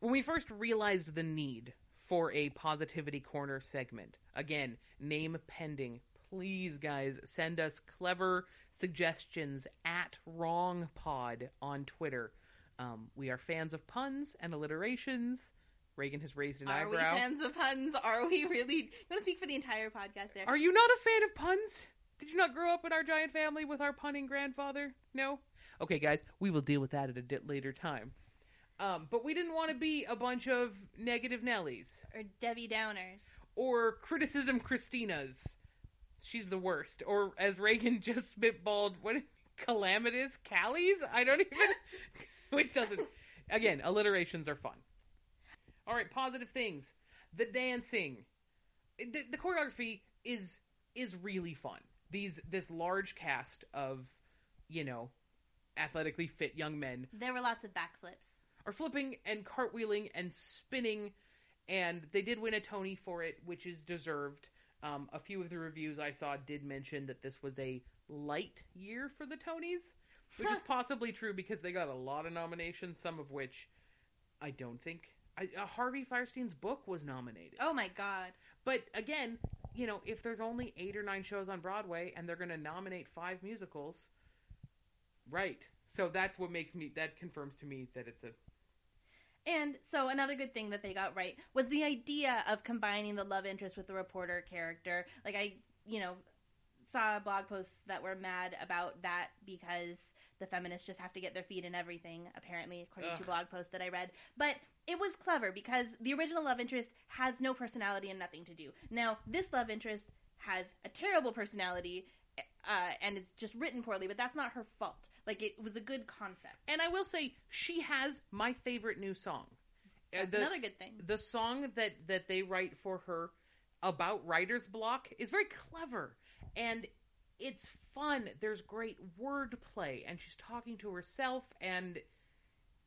when we first realized the need for a Positivity Corner segment, again, name pending, please guys, send us clever suggestions at WrongPod on Twitter. Um, we are fans of puns and alliterations. Reagan has raised an are eyebrow. Are we fans of puns? Are we really? You want to speak for the entire podcast there? Are you not a fan of puns? Did you not grow up in our giant family with our punning grandfather? No? Okay, guys, we will deal with that at a d- later time. Um, but we didn't want to be a bunch of negative Nellies. Or Debbie Downers. Or criticism Christinas. She's the worst. Or, as Reagan just spitballed, what is it? Calamitous? Callies? I don't even... Which doesn't... Again, alliterations are fun. All right, positive things. The dancing. The, the choreography is is really fun. These this large cast of, you know, athletically fit young men. There were lots of backflips. Are flipping and cartwheeling and spinning, and they did win a Tony for it, which is deserved. Um, a few of the reviews I saw did mention that this was a light year for the Tonys, which is possibly true because they got a lot of nominations, some of which I don't think... I, uh, Harvey Fierstein's book was nominated. Oh my God. But again... You know, if there's only eight or nine shows on Broadway and they're going to nominate five musicals, right. So that's what makes me, that confirms to me that it's a... And so another good thing that they got right was the idea of combining the love interest with the reporter character. Like I, you know, saw blog posts that were mad about that because the feminists just have to get their feet in everything, apparently, according Ugh. to blog posts that I read. But... It was clever because the original love interest has no personality and nothing to do. Now, this love interest has a terrible personality uh, and is just written poorly, but that's not her fault. Like, it was a good concept. And I will say, she has my favorite new song. That's the, another good thing. The song that, that they write for her about writer's block is very clever. And it's fun. There's great wordplay. And she's talking to herself and...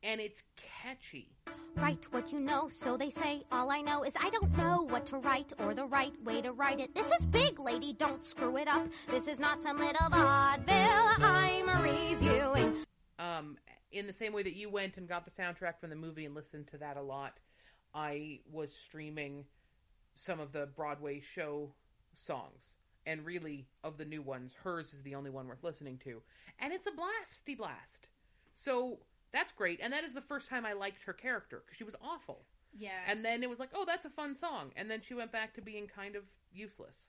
And it's catchy. Write what you know, so they say. All I know is I don't know what to write or the right way to write it. This is big, lady. Don't screw it up. This is not some little vaudeville I'm reviewing. Um, in the same way that you went and got the soundtrack from the movie and listened to that a lot, I was streaming some of the Broadway show songs. And really, of the new ones, hers is the only one worth listening to. And it's a blasty blast. So... That's great, and that is the first time I liked her character, because she was awful. Yeah. And then it was like, oh, that's a fun song. And then she went back to being kind of useless.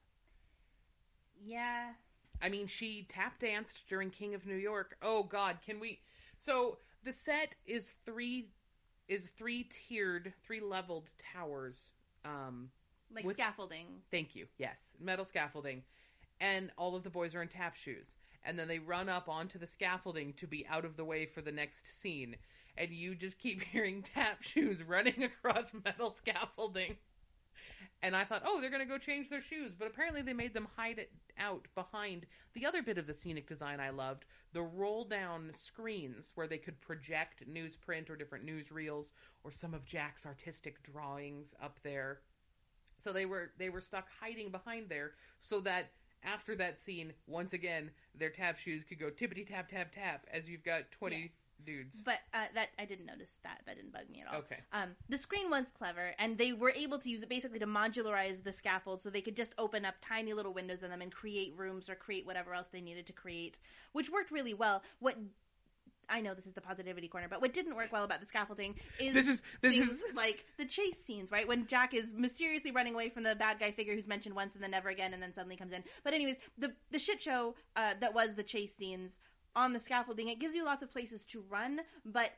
Yeah. I mean, she tap danced during King of New York. Oh, God, can we... So, the set is three is three-tiered, three-leveled towers. Um, like with... scaffolding. Thank you, yes. Metal scaffolding. And all of the boys are in tap shoes. And then they run up onto the scaffolding to be out of the way for the next scene. and you just keep hearing tap shoes running across metal scaffolding. And I thought, oh, they're going to go change their shoes. But apparently they made them hide it out behind the other bit of the scenic design I loved, the roll-down screens where they could project newsprint or different newsreels or some of Jack's artistic drawings up there. So they were they were stuck hiding behind there so that after that scene, once again, their tap shoes could go tippity-tap-tap-tap as you've got twenty... Yes. Dudes. But uh, that I didn't notice that. That didn't bug me at all. Okay. Um, the screen was clever, and they were able to use it basically to modularize the scaffold so they could just open up tiny little windows in them and create rooms or create whatever else they needed to create, which worked really well. What I know this is the positivity corner, but what didn't work well about the scaffolding is this is this is like the chase scenes, right? When Jack is mysteriously running away from the bad guy figure who's mentioned once and then never again and then suddenly comes in. But anyways, the, the shit show uh, that was the chase scenes on the scaffolding, it gives you lots of places to run, but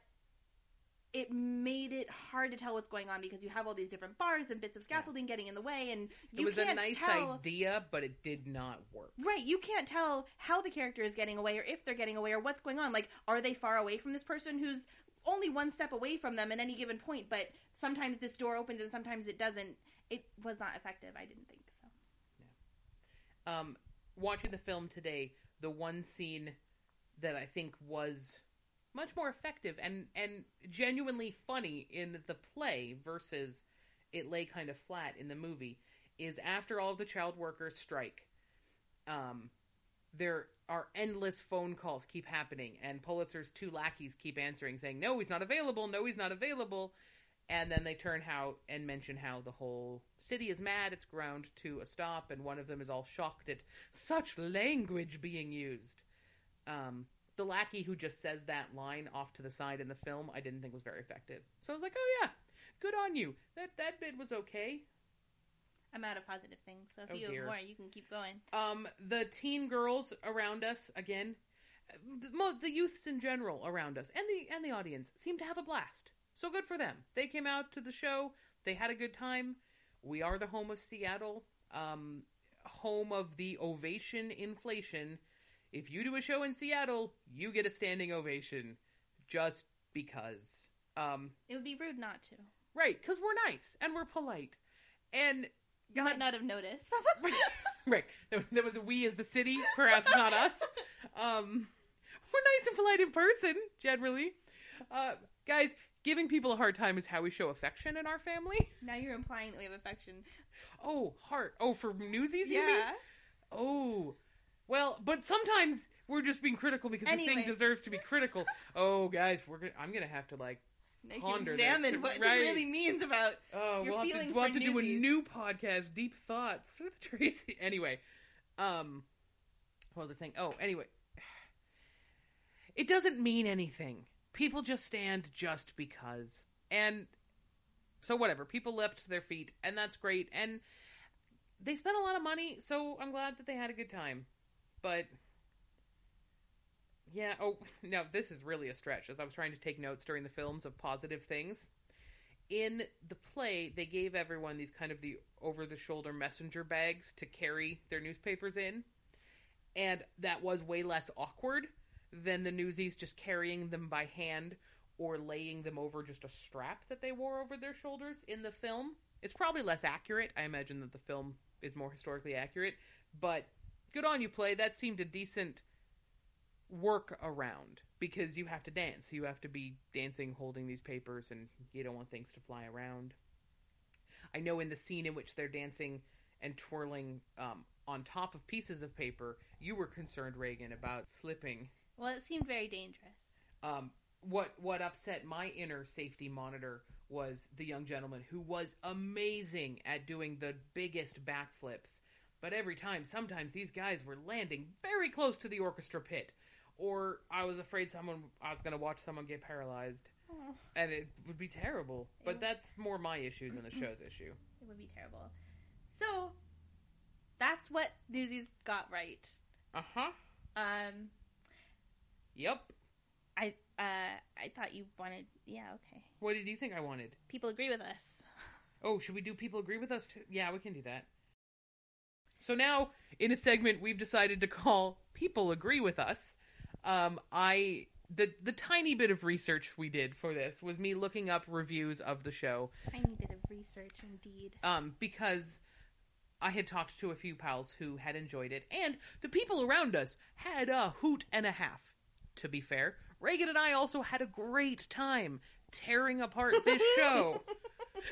it made it hard to tell what's going on because you have all these different bars and bits of scaffolding yeah. getting in the way, and you it was can't a nice tell... idea, but it did not work. Right, you can't tell how the character is getting away, or if they're getting away, or what's going on. Like, are they far away from this person who's only one step away from them at any given point? But sometimes this door opens and sometimes it doesn't. It was not effective. I didn't think so. Yeah. Um, watching the film today, the one scene that I think was much more effective and, and genuinely funny in the play versus it lay kind of flat in the movie is after all of the child workers strike, um, there are endless phone calls keep happening, and Pulitzer's two lackeys keep answering saying, no, he's not available, no, he's not available. And then they turn out and mention how the whole city is mad, it's ground to a stop, and one of them is all shocked at such language being used. Um, the lackey who just says that line off to the side in the film, I didn't think was very effective. So I was like, oh yeah, good on you. That that bit was okay. I'm out of positive things, so if oh, you dear. have more, you can keep going. Um, the teen girls around us, again, the, the youths in general around us, and the, and the audience, seemed to have a blast. So good for them. They came out to the show, they had a good time. We are the home of Seattle, um, home of the ovation inflation. If you do a show in Seattle, you get a standing ovation just because. Um, it would be rude not to. Right, because we're nice and we're polite. And you might not have noticed. Right. There was a we as the city, perhaps not us. Um, we're nice and polite in person, generally. Uh, guys, giving people a hard time is how we show affection in our family. Now you're implying that we have affection. Oh, heart. Oh, for Newsies, yeah. you mean? Oh, well, but sometimes we're just being critical because anyway. The thing deserves to be critical. Oh, guys, we're gonna, I'm going to have to, like, Make ponder examine this. What right. it really means about oh, your we'll feelings have to, we'll for Newsies. We'll have to do a new podcast, Deep Thoughts with Tracy. Anyway, um, what was I saying? Oh, anyway. It doesn't mean anything. People just stand just because. And so whatever. People leapt to their feet, and that's great. And they spent a lot of money, so I'm glad that they had a good time. But, yeah, oh, no, this is really a stretch, as I was trying to take notes during the films of positive things. In the play, they gave everyone these kind of the over-the-shoulder messenger bags to carry their newspapers in, and that was way less awkward than the Newsies just carrying them by hand or laying them over just a strap that they wore over their shoulders in the film. It's probably less accurate. I imagine that the film is more historically accurate, but good on you, play. That seemed a decent workaround because you have to dance. You have to be dancing, holding these papers, and you don't want things to fly around. I know in the scene in which they're dancing and twirling um, on top of pieces of paper, you were concerned, Reagan, about slipping. Well, it seemed very dangerous. Um, what what upset my inner safety monitor was the young gentleman who was amazing at doing the biggest backflips. But every time, sometimes these guys were landing very close to the orchestra pit. Or I was afraid someone, I was going to watch someone get paralyzed. Oh. And it would be terrible. It but would... that's more my issue than the show's issue. It would be terrible. So, that's what Newsies got right. Uh-huh. Um. Yep. I uh I thought you wanted, yeah, okay. What did you think I wanted? People agree with us. Oh, should we do people agree with us too? Yeah, we can do that. So now, in a segment we've decided to call People Agree With Us, um, I the the tiny bit of research we did for this was me looking up reviews of the show. Tiny bit of research, indeed. Um, because I had talked to a few pals who had enjoyed it, and the people around us had a hoot and a half, to be fair. Reagan and I also had a great time tearing apart this show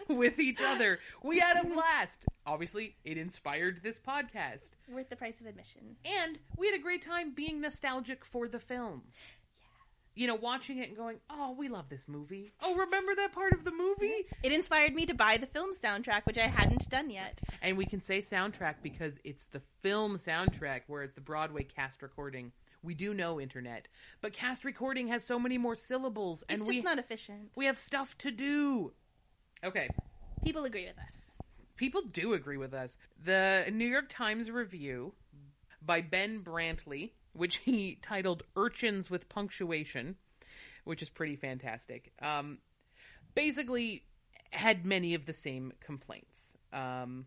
with each other. We had a blast. Obviously, it inspired this podcast. Worth the price of admission. And we had a great time being nostalgic for the film. You know, watching it and going, oh, we love this movie. Oh, remember that part of the movie? It inspired me to buy the film soundtrack, which I hadn't done yet. And we can say soundtrack because it's the film soundtrack, whereas the Broadway cast recording, we do know internet. But cast recording has so many more syllables. And it's just we, not efficient. We have stuff to do. Okay. People agree with us. People do agree with us. The New York Times review by Ben Brantley, which he titled Urchins with Punctuation, which is pretty fantastic, um, basically had many of the same complaints. Um,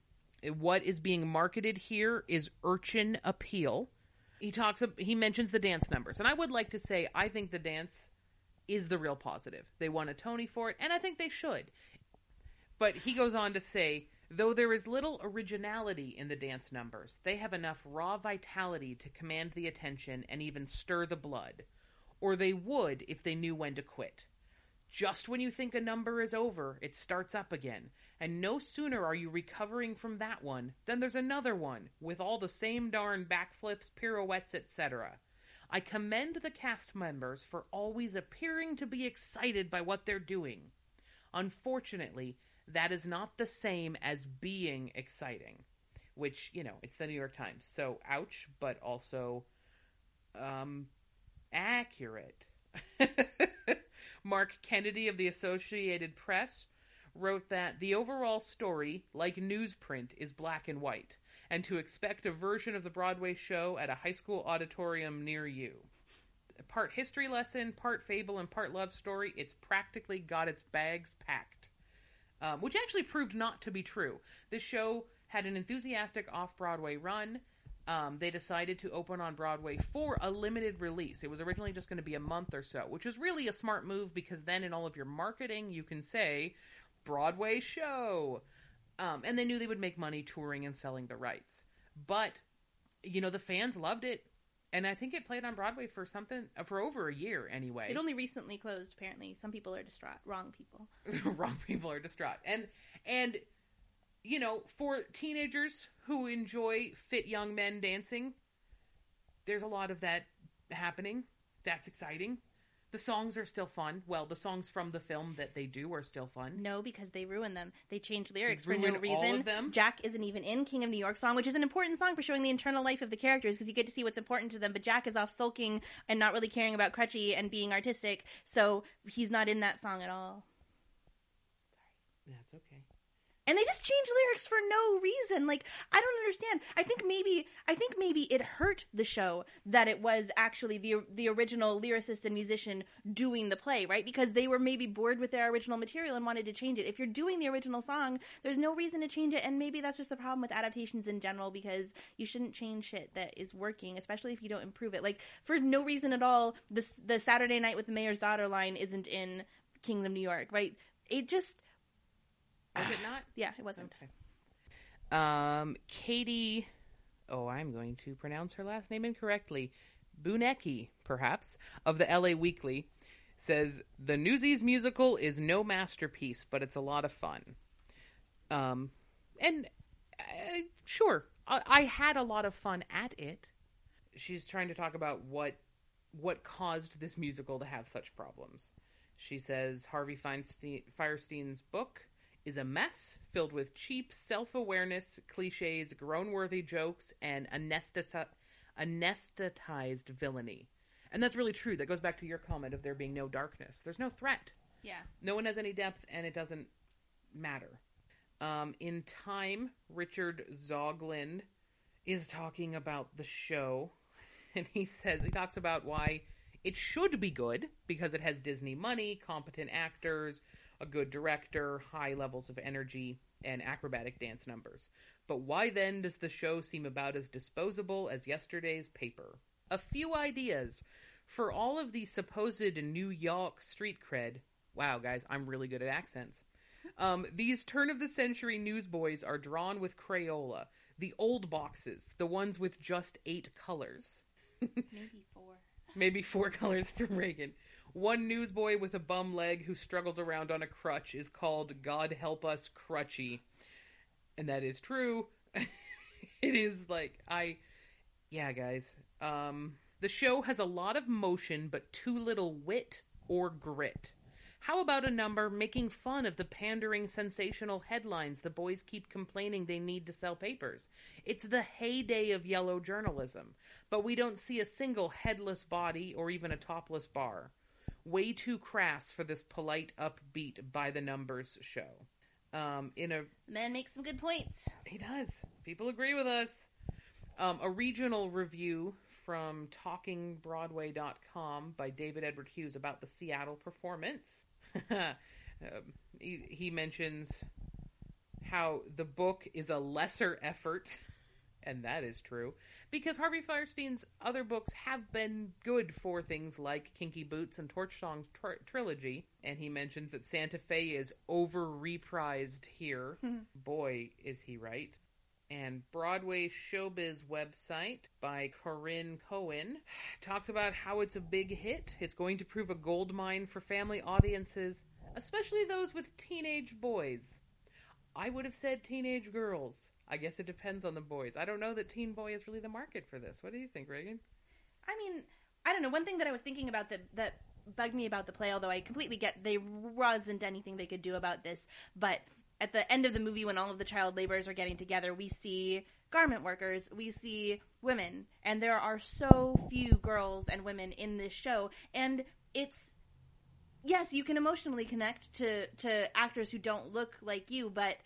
what is being marketed here is urchin appeal. He talks. He mentions the dance numbers. And I would like to say I think the dance is the real positive. They won a Tony for it, and I think they should. But he goes on to say, though there is little originality in the dance numbers, they have enough raw vitality to command the attention and even stir the blood. Or they would if they knew when to quit. Just when you think a number is over, it starts up again. And no sooner are you recovering from that one than there's another one with all the same darn backflips, pirouettes, et cetera. I commend the cast members for always appearing to be excited by what they're doing. Unfortunately, that is not the same as being exciting, which, you know, it's the New York Times. So, ouch, but also um, accurate. Mark Kennedy of the Associated Press wrote that the overall story, like newsprint, is black and white, and to expect a version of the Broadway show at a high school auditorium near you. Part history lesson, part fable, and part love story, it's practically got its bags packed. Um, which actually proved not to be true. This show had an enthusiastic off-Broadway run. Um, they decided to open on Broadway for a limited release. It was originally just going to be a month or so, which is really a smart move because then in all of your marketing, you can say, Broadway show. Um, and they knew they would make money touring and selling the rights. But, you know, the fans loved it. And I think it played on Broadway for something, for over a year anyway. It only recently closed, apparently. Some people are distraught. Wrong people. Wrong people are distraught. And, and you know, for teenagers who enjoy fit young men dancing, there's a lot of that happening. That's exciting. The songs are still fun. Well, the songs from the film that they do are still fun. No, because they ruin them. They change lyrics they for no reason. All of them. Jack isn't even in King of New York song, which is an important song for showing the internal life of the characters because you get to see what's important to them. But Jack is off sulking and not really caring about Crutchie and being artistic, so he's not in that song at all. Sorry. That's okay. And they just change lyrics for no reason. Like, I don't understand. I think maybe I think maybe it hurt the show that it was actually the the original lyricist and musician doing the play, right? Because they were maybe bored with their original material and wanted to change it. If you're doing the original song, there's no reason to change it. And maybe that's just the problem with adaptations in general because you shouldn't change shit that is working, especially if you don't improve it. Like, for no reason at all, the, the Saturday Night with the Mayor's Daughter line isn't in King of New York, right? It just... Was it not? Yeah, it wasn't. Okay. Um, Katie, oh, I'm going to pronounce her last name incorrectly, Bunecki, perhaps, of the L A Weekly, says, the Newsies musical is no masterpiece, but it's a lot of fun. Um, and uh, sure, I, I had a lot of fun at it. She's trying to talk about what what caused this musical to have such problems. She says, Harvey Feinstein, Fierstein's book is a mess filled with cheap self-awareness, cliches, grown-worthy jokes, and anesthetized, anesthetized villainy. And that's really true. That goes back to your comment of there being no darkness. There's no threat. Yeah. No one has any depth, and it doesn't matter. Um, in Time, Richard Zoglin is talking about the show, and he says, he talks about why it should be good, because it has Disney money, competent actors, a good director, high levels of energy, and acrobatic dance numbers. But why then does the show seem about as disposable as yesterday's paper? A few ideas For all of the supposed New York street cred, wow, guys, I'm really good at accents, um, these turn-of-the-century newsboys are drawn with Crayola, the old boxes, the ones with just eight colors. Maybe four. Maybe four colors from Reagan. One newsboy with a bum leg who struggles around on a crutch is called, God help us, Crutchie. And that is true. It is like, I... Yeah, guys. Um, the show has a lot of motion, but too little wit or grit. How about a number making fun of the pandering, sensational headlines the boys keep complaining they need to sell papers? It's the heyday of yellow journalism, but we don't see a single headless body or even a topless bar. Way too crass for this polite, upbeat, by-the-numbers show. Um, in a Man makes some good points. He does. People agree with us. Um, a regional review from talking broadway dot com by David Edward Hughes about the Seattle performance. um, he, he mentions how the book is a lesser effort, and that is true, because Harvey Fierstein's other books have been good for things like Kinky Boots and Torch Song's tr- trilogy, and he mentions that Santa Fe is over-reprised here. Boy, is he right. And Broadway Showbiz website by Corinne Cohen talks about how it's a big hit. It's going to prove a gold mine for family audiences, especially those with teenage boys. I would have said teenage girls. I guess it depends on the boys. I don't know that teen boy is really the market for this. What do you think, Reagan? I mean, I don't know. One thing that I was thinking about that, that bugged me about the play, although I completely get there wasn't anything they could do about this, but... At the end of the movie, when all of the child laborers are getting together, we see garment workers, we see women, and there are so few girls and women in this show. And it's, yes, you can emotionally connect to, to actors who don't look like you, but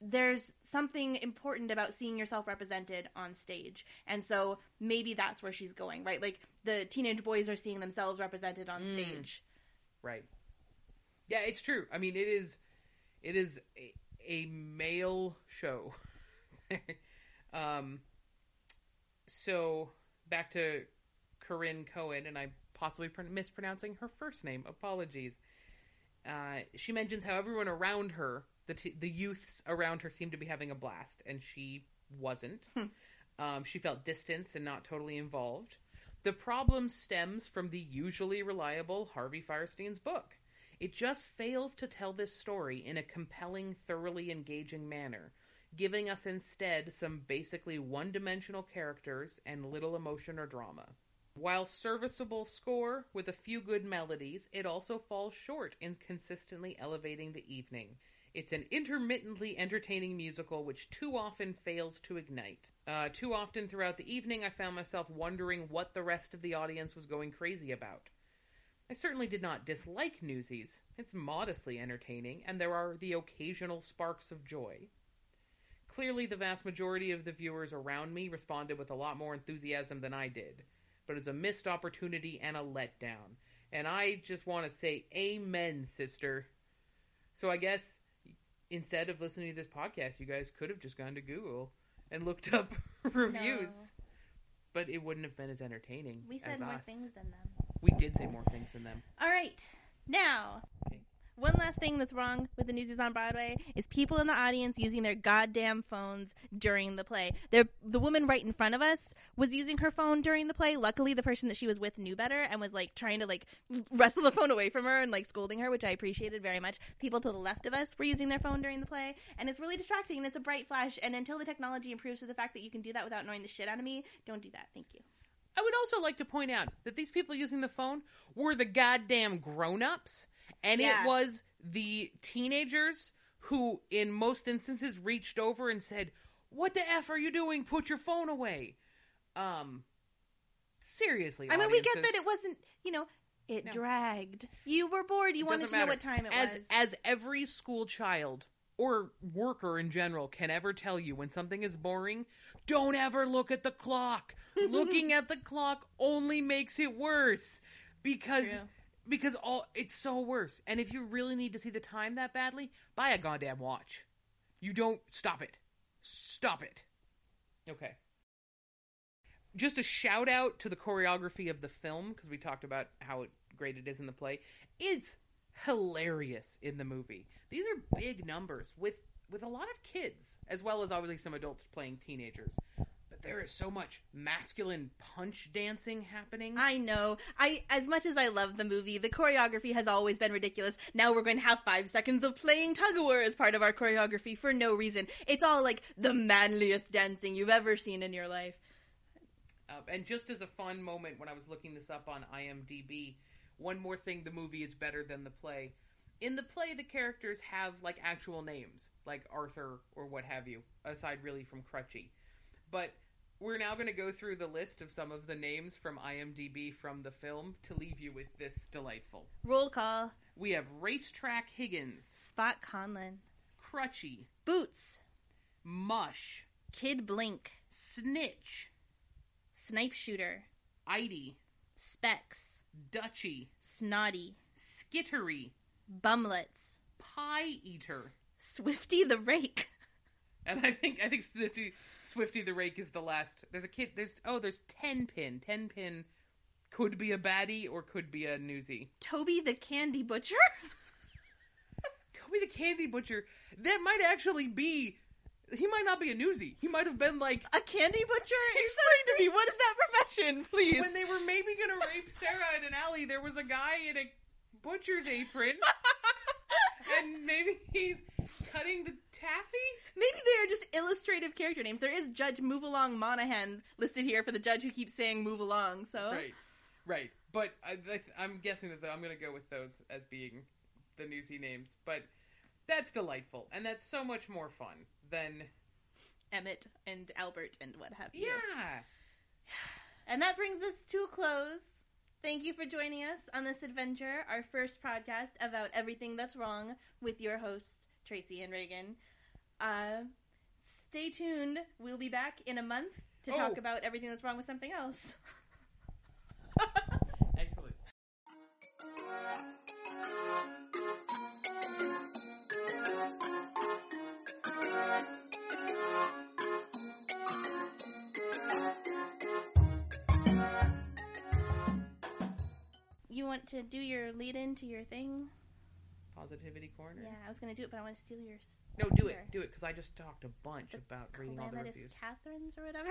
there's something important about seeing yourself represented on stage. And so maybe that's where she's going, right? Like, the teenage boys are seeing themselves represented on mm. stage. Right. Yeah, it's true. I mean, it is... It is a, a male show. um, so, back to Corinne Cohen, and I'm possibly pr- mispronouncing her first name. Apologies. Uh, she mentions how everyone around her, the t- the youths around her, seemed to be having a blast, and she wasn't. um, she felt distanced and not totally involved. The problem stems from the usually reliable Harvey Fierstein's book. It just fails to tell this story in a compelling, thoroughly engaging manner, giving us instead some basically one-dimensional characters and little emotion or drama. While serviceable score with a few good melodies, it also falls short in consistently elevating the evening. It's an intermittently entertaining musical which too often fails to ignite. Uh, too often throughout the evening, I found myself wondering what the rest of the audience was going crazy about. I certainly did not dislike Newsies. It's modestly entertaining, and there are the occasional sparks of joy. Clearly, the vast majority of the viewers around me responded with a lot more enthusiasm than I did, but it's a missed opportunity and a letdown. And I just want to say amen, sister. So I guess instead of listening to this podcast, you guys could have just gone to Google and looked up reviews. No. But it wouldn't have been as entertaining. We said as more us. things than them. We did say more things than them. All right. Now, okay. One last thing that's wrong with the Newsies on Broadway is people in the audience using their goddamn phones during the play. The, the woman right in front of us was using her phone during the play. Luckily, the person that she was with knew better and was, like, trying to, like, wrestle the phone away from her and, like, scolding her, which I appreciated very much. People to the left of us were using their phone during the play, and it's really distracting, and it's a bright flash, and until the technology improves to the fact that you can do that without annoying the shit out of me, don't do that. Thank you. I would also like to point out that these people using the phone were the goddamn grown-ups, and yeah. It was the teenagers who, in most instances, reached over and said, "What the F are you doing? Put your phone away." Um, seriously, I mean, audiences. We get that it wasn't, you know, it no. dragged. You were bored. You it wanted to matter. know what time it as, was. As every school child or worker in general can ever tell you when something is boring, don't ever look at the clock. Looking at the clock only makes it worse because yeah. because all it's so worse. And if you really need to see the time that badly, buy a goddamn watch. You don't stop it. Stop it. Okay. just a shout out to the choreography of the film, because we talked about how great it is in the play. It's hilarious in the movie. These are big numbers with with a lot of kids, as well as obviously some adults playing teenagers. But there is so much masculine punch dancing happening. I know. I as much as I love the movie, the choreography has always been ridiculous. Now we're going to have five seconds of playing tug-of-war as part of our choreography for no reason. It's all like the manliest dancing you've ever seen in your life. Uh, and just as a fun moment, when I was looking this up on I M D B, one more thing, the movie is better than the play. In the play, the characters have, like, actual names, like Arthur or what have you, aside really from Crutchie. But we're now going to go through the list of some of the names from I M D B from the film to leave you with this delightful. Roll call. We have Racetrack Higgins. Spot Conlon. Crutchie. Boots. Mush. Kid Blink. Snitch. Snipe Shooter. Idy. Specs. Dutchie. Snotty. Skittery. Bumlets. Pie Eater. Swifty the Rake. And I think I think Swifty, Swifty the Rake is the last. There's a kid. There's oh, there's Tenpin. Tenpin could be a baddie or could be a newsie. Toby the Candy Butcher. Toby the Candy Butcher. That might actually be. He might not be a newsie. He might have been like... A candy butcher? Explain to me, what is that profession, please? When they were maybe going to rape Sarah in an alley, there was a guy in a butcher's apron. And maybe he's cutting the taffy? Maybe they are just illustrative character names. There is Judge Move Along Monahan listed here for the judge who keeps saying move along, so... Right, right. But I, I, I'm guessing that the, I'm going to go with those as being the newsie names. But that's delightful. And that's so much more fun than Emmett and Albert and what have you. Yeah. And that brings us to a close. Thank you for joining us on this adventure, our first podcast about everything that's wrong with your hosts, Tracy and Reagan. Uh, stay tuned. We'll be back in a month to oh. talk about everything that's wrong with something else. Excellent. You want to do your lead-in to your thing? Positivity Corner? Yeah, I was going to do it, but I want to steal your... No, do it. Do it, because I just talked a bunch the about reading all the reviews. Catherine's or whatever?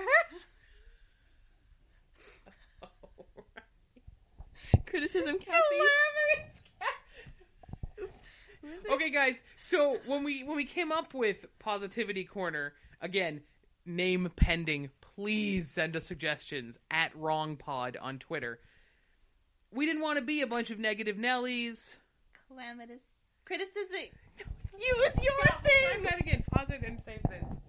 Oh, right. Criticism Cathy. Okay, guys, so when we when we came up with Positivity Corner, again, name pending, please send us suggestions at WrongPod on Twitter. We didn't want to be a bunch of negative Nellies. Calamitous. Criticism. No, you was your no, thing! Try that again. Pause it and save this.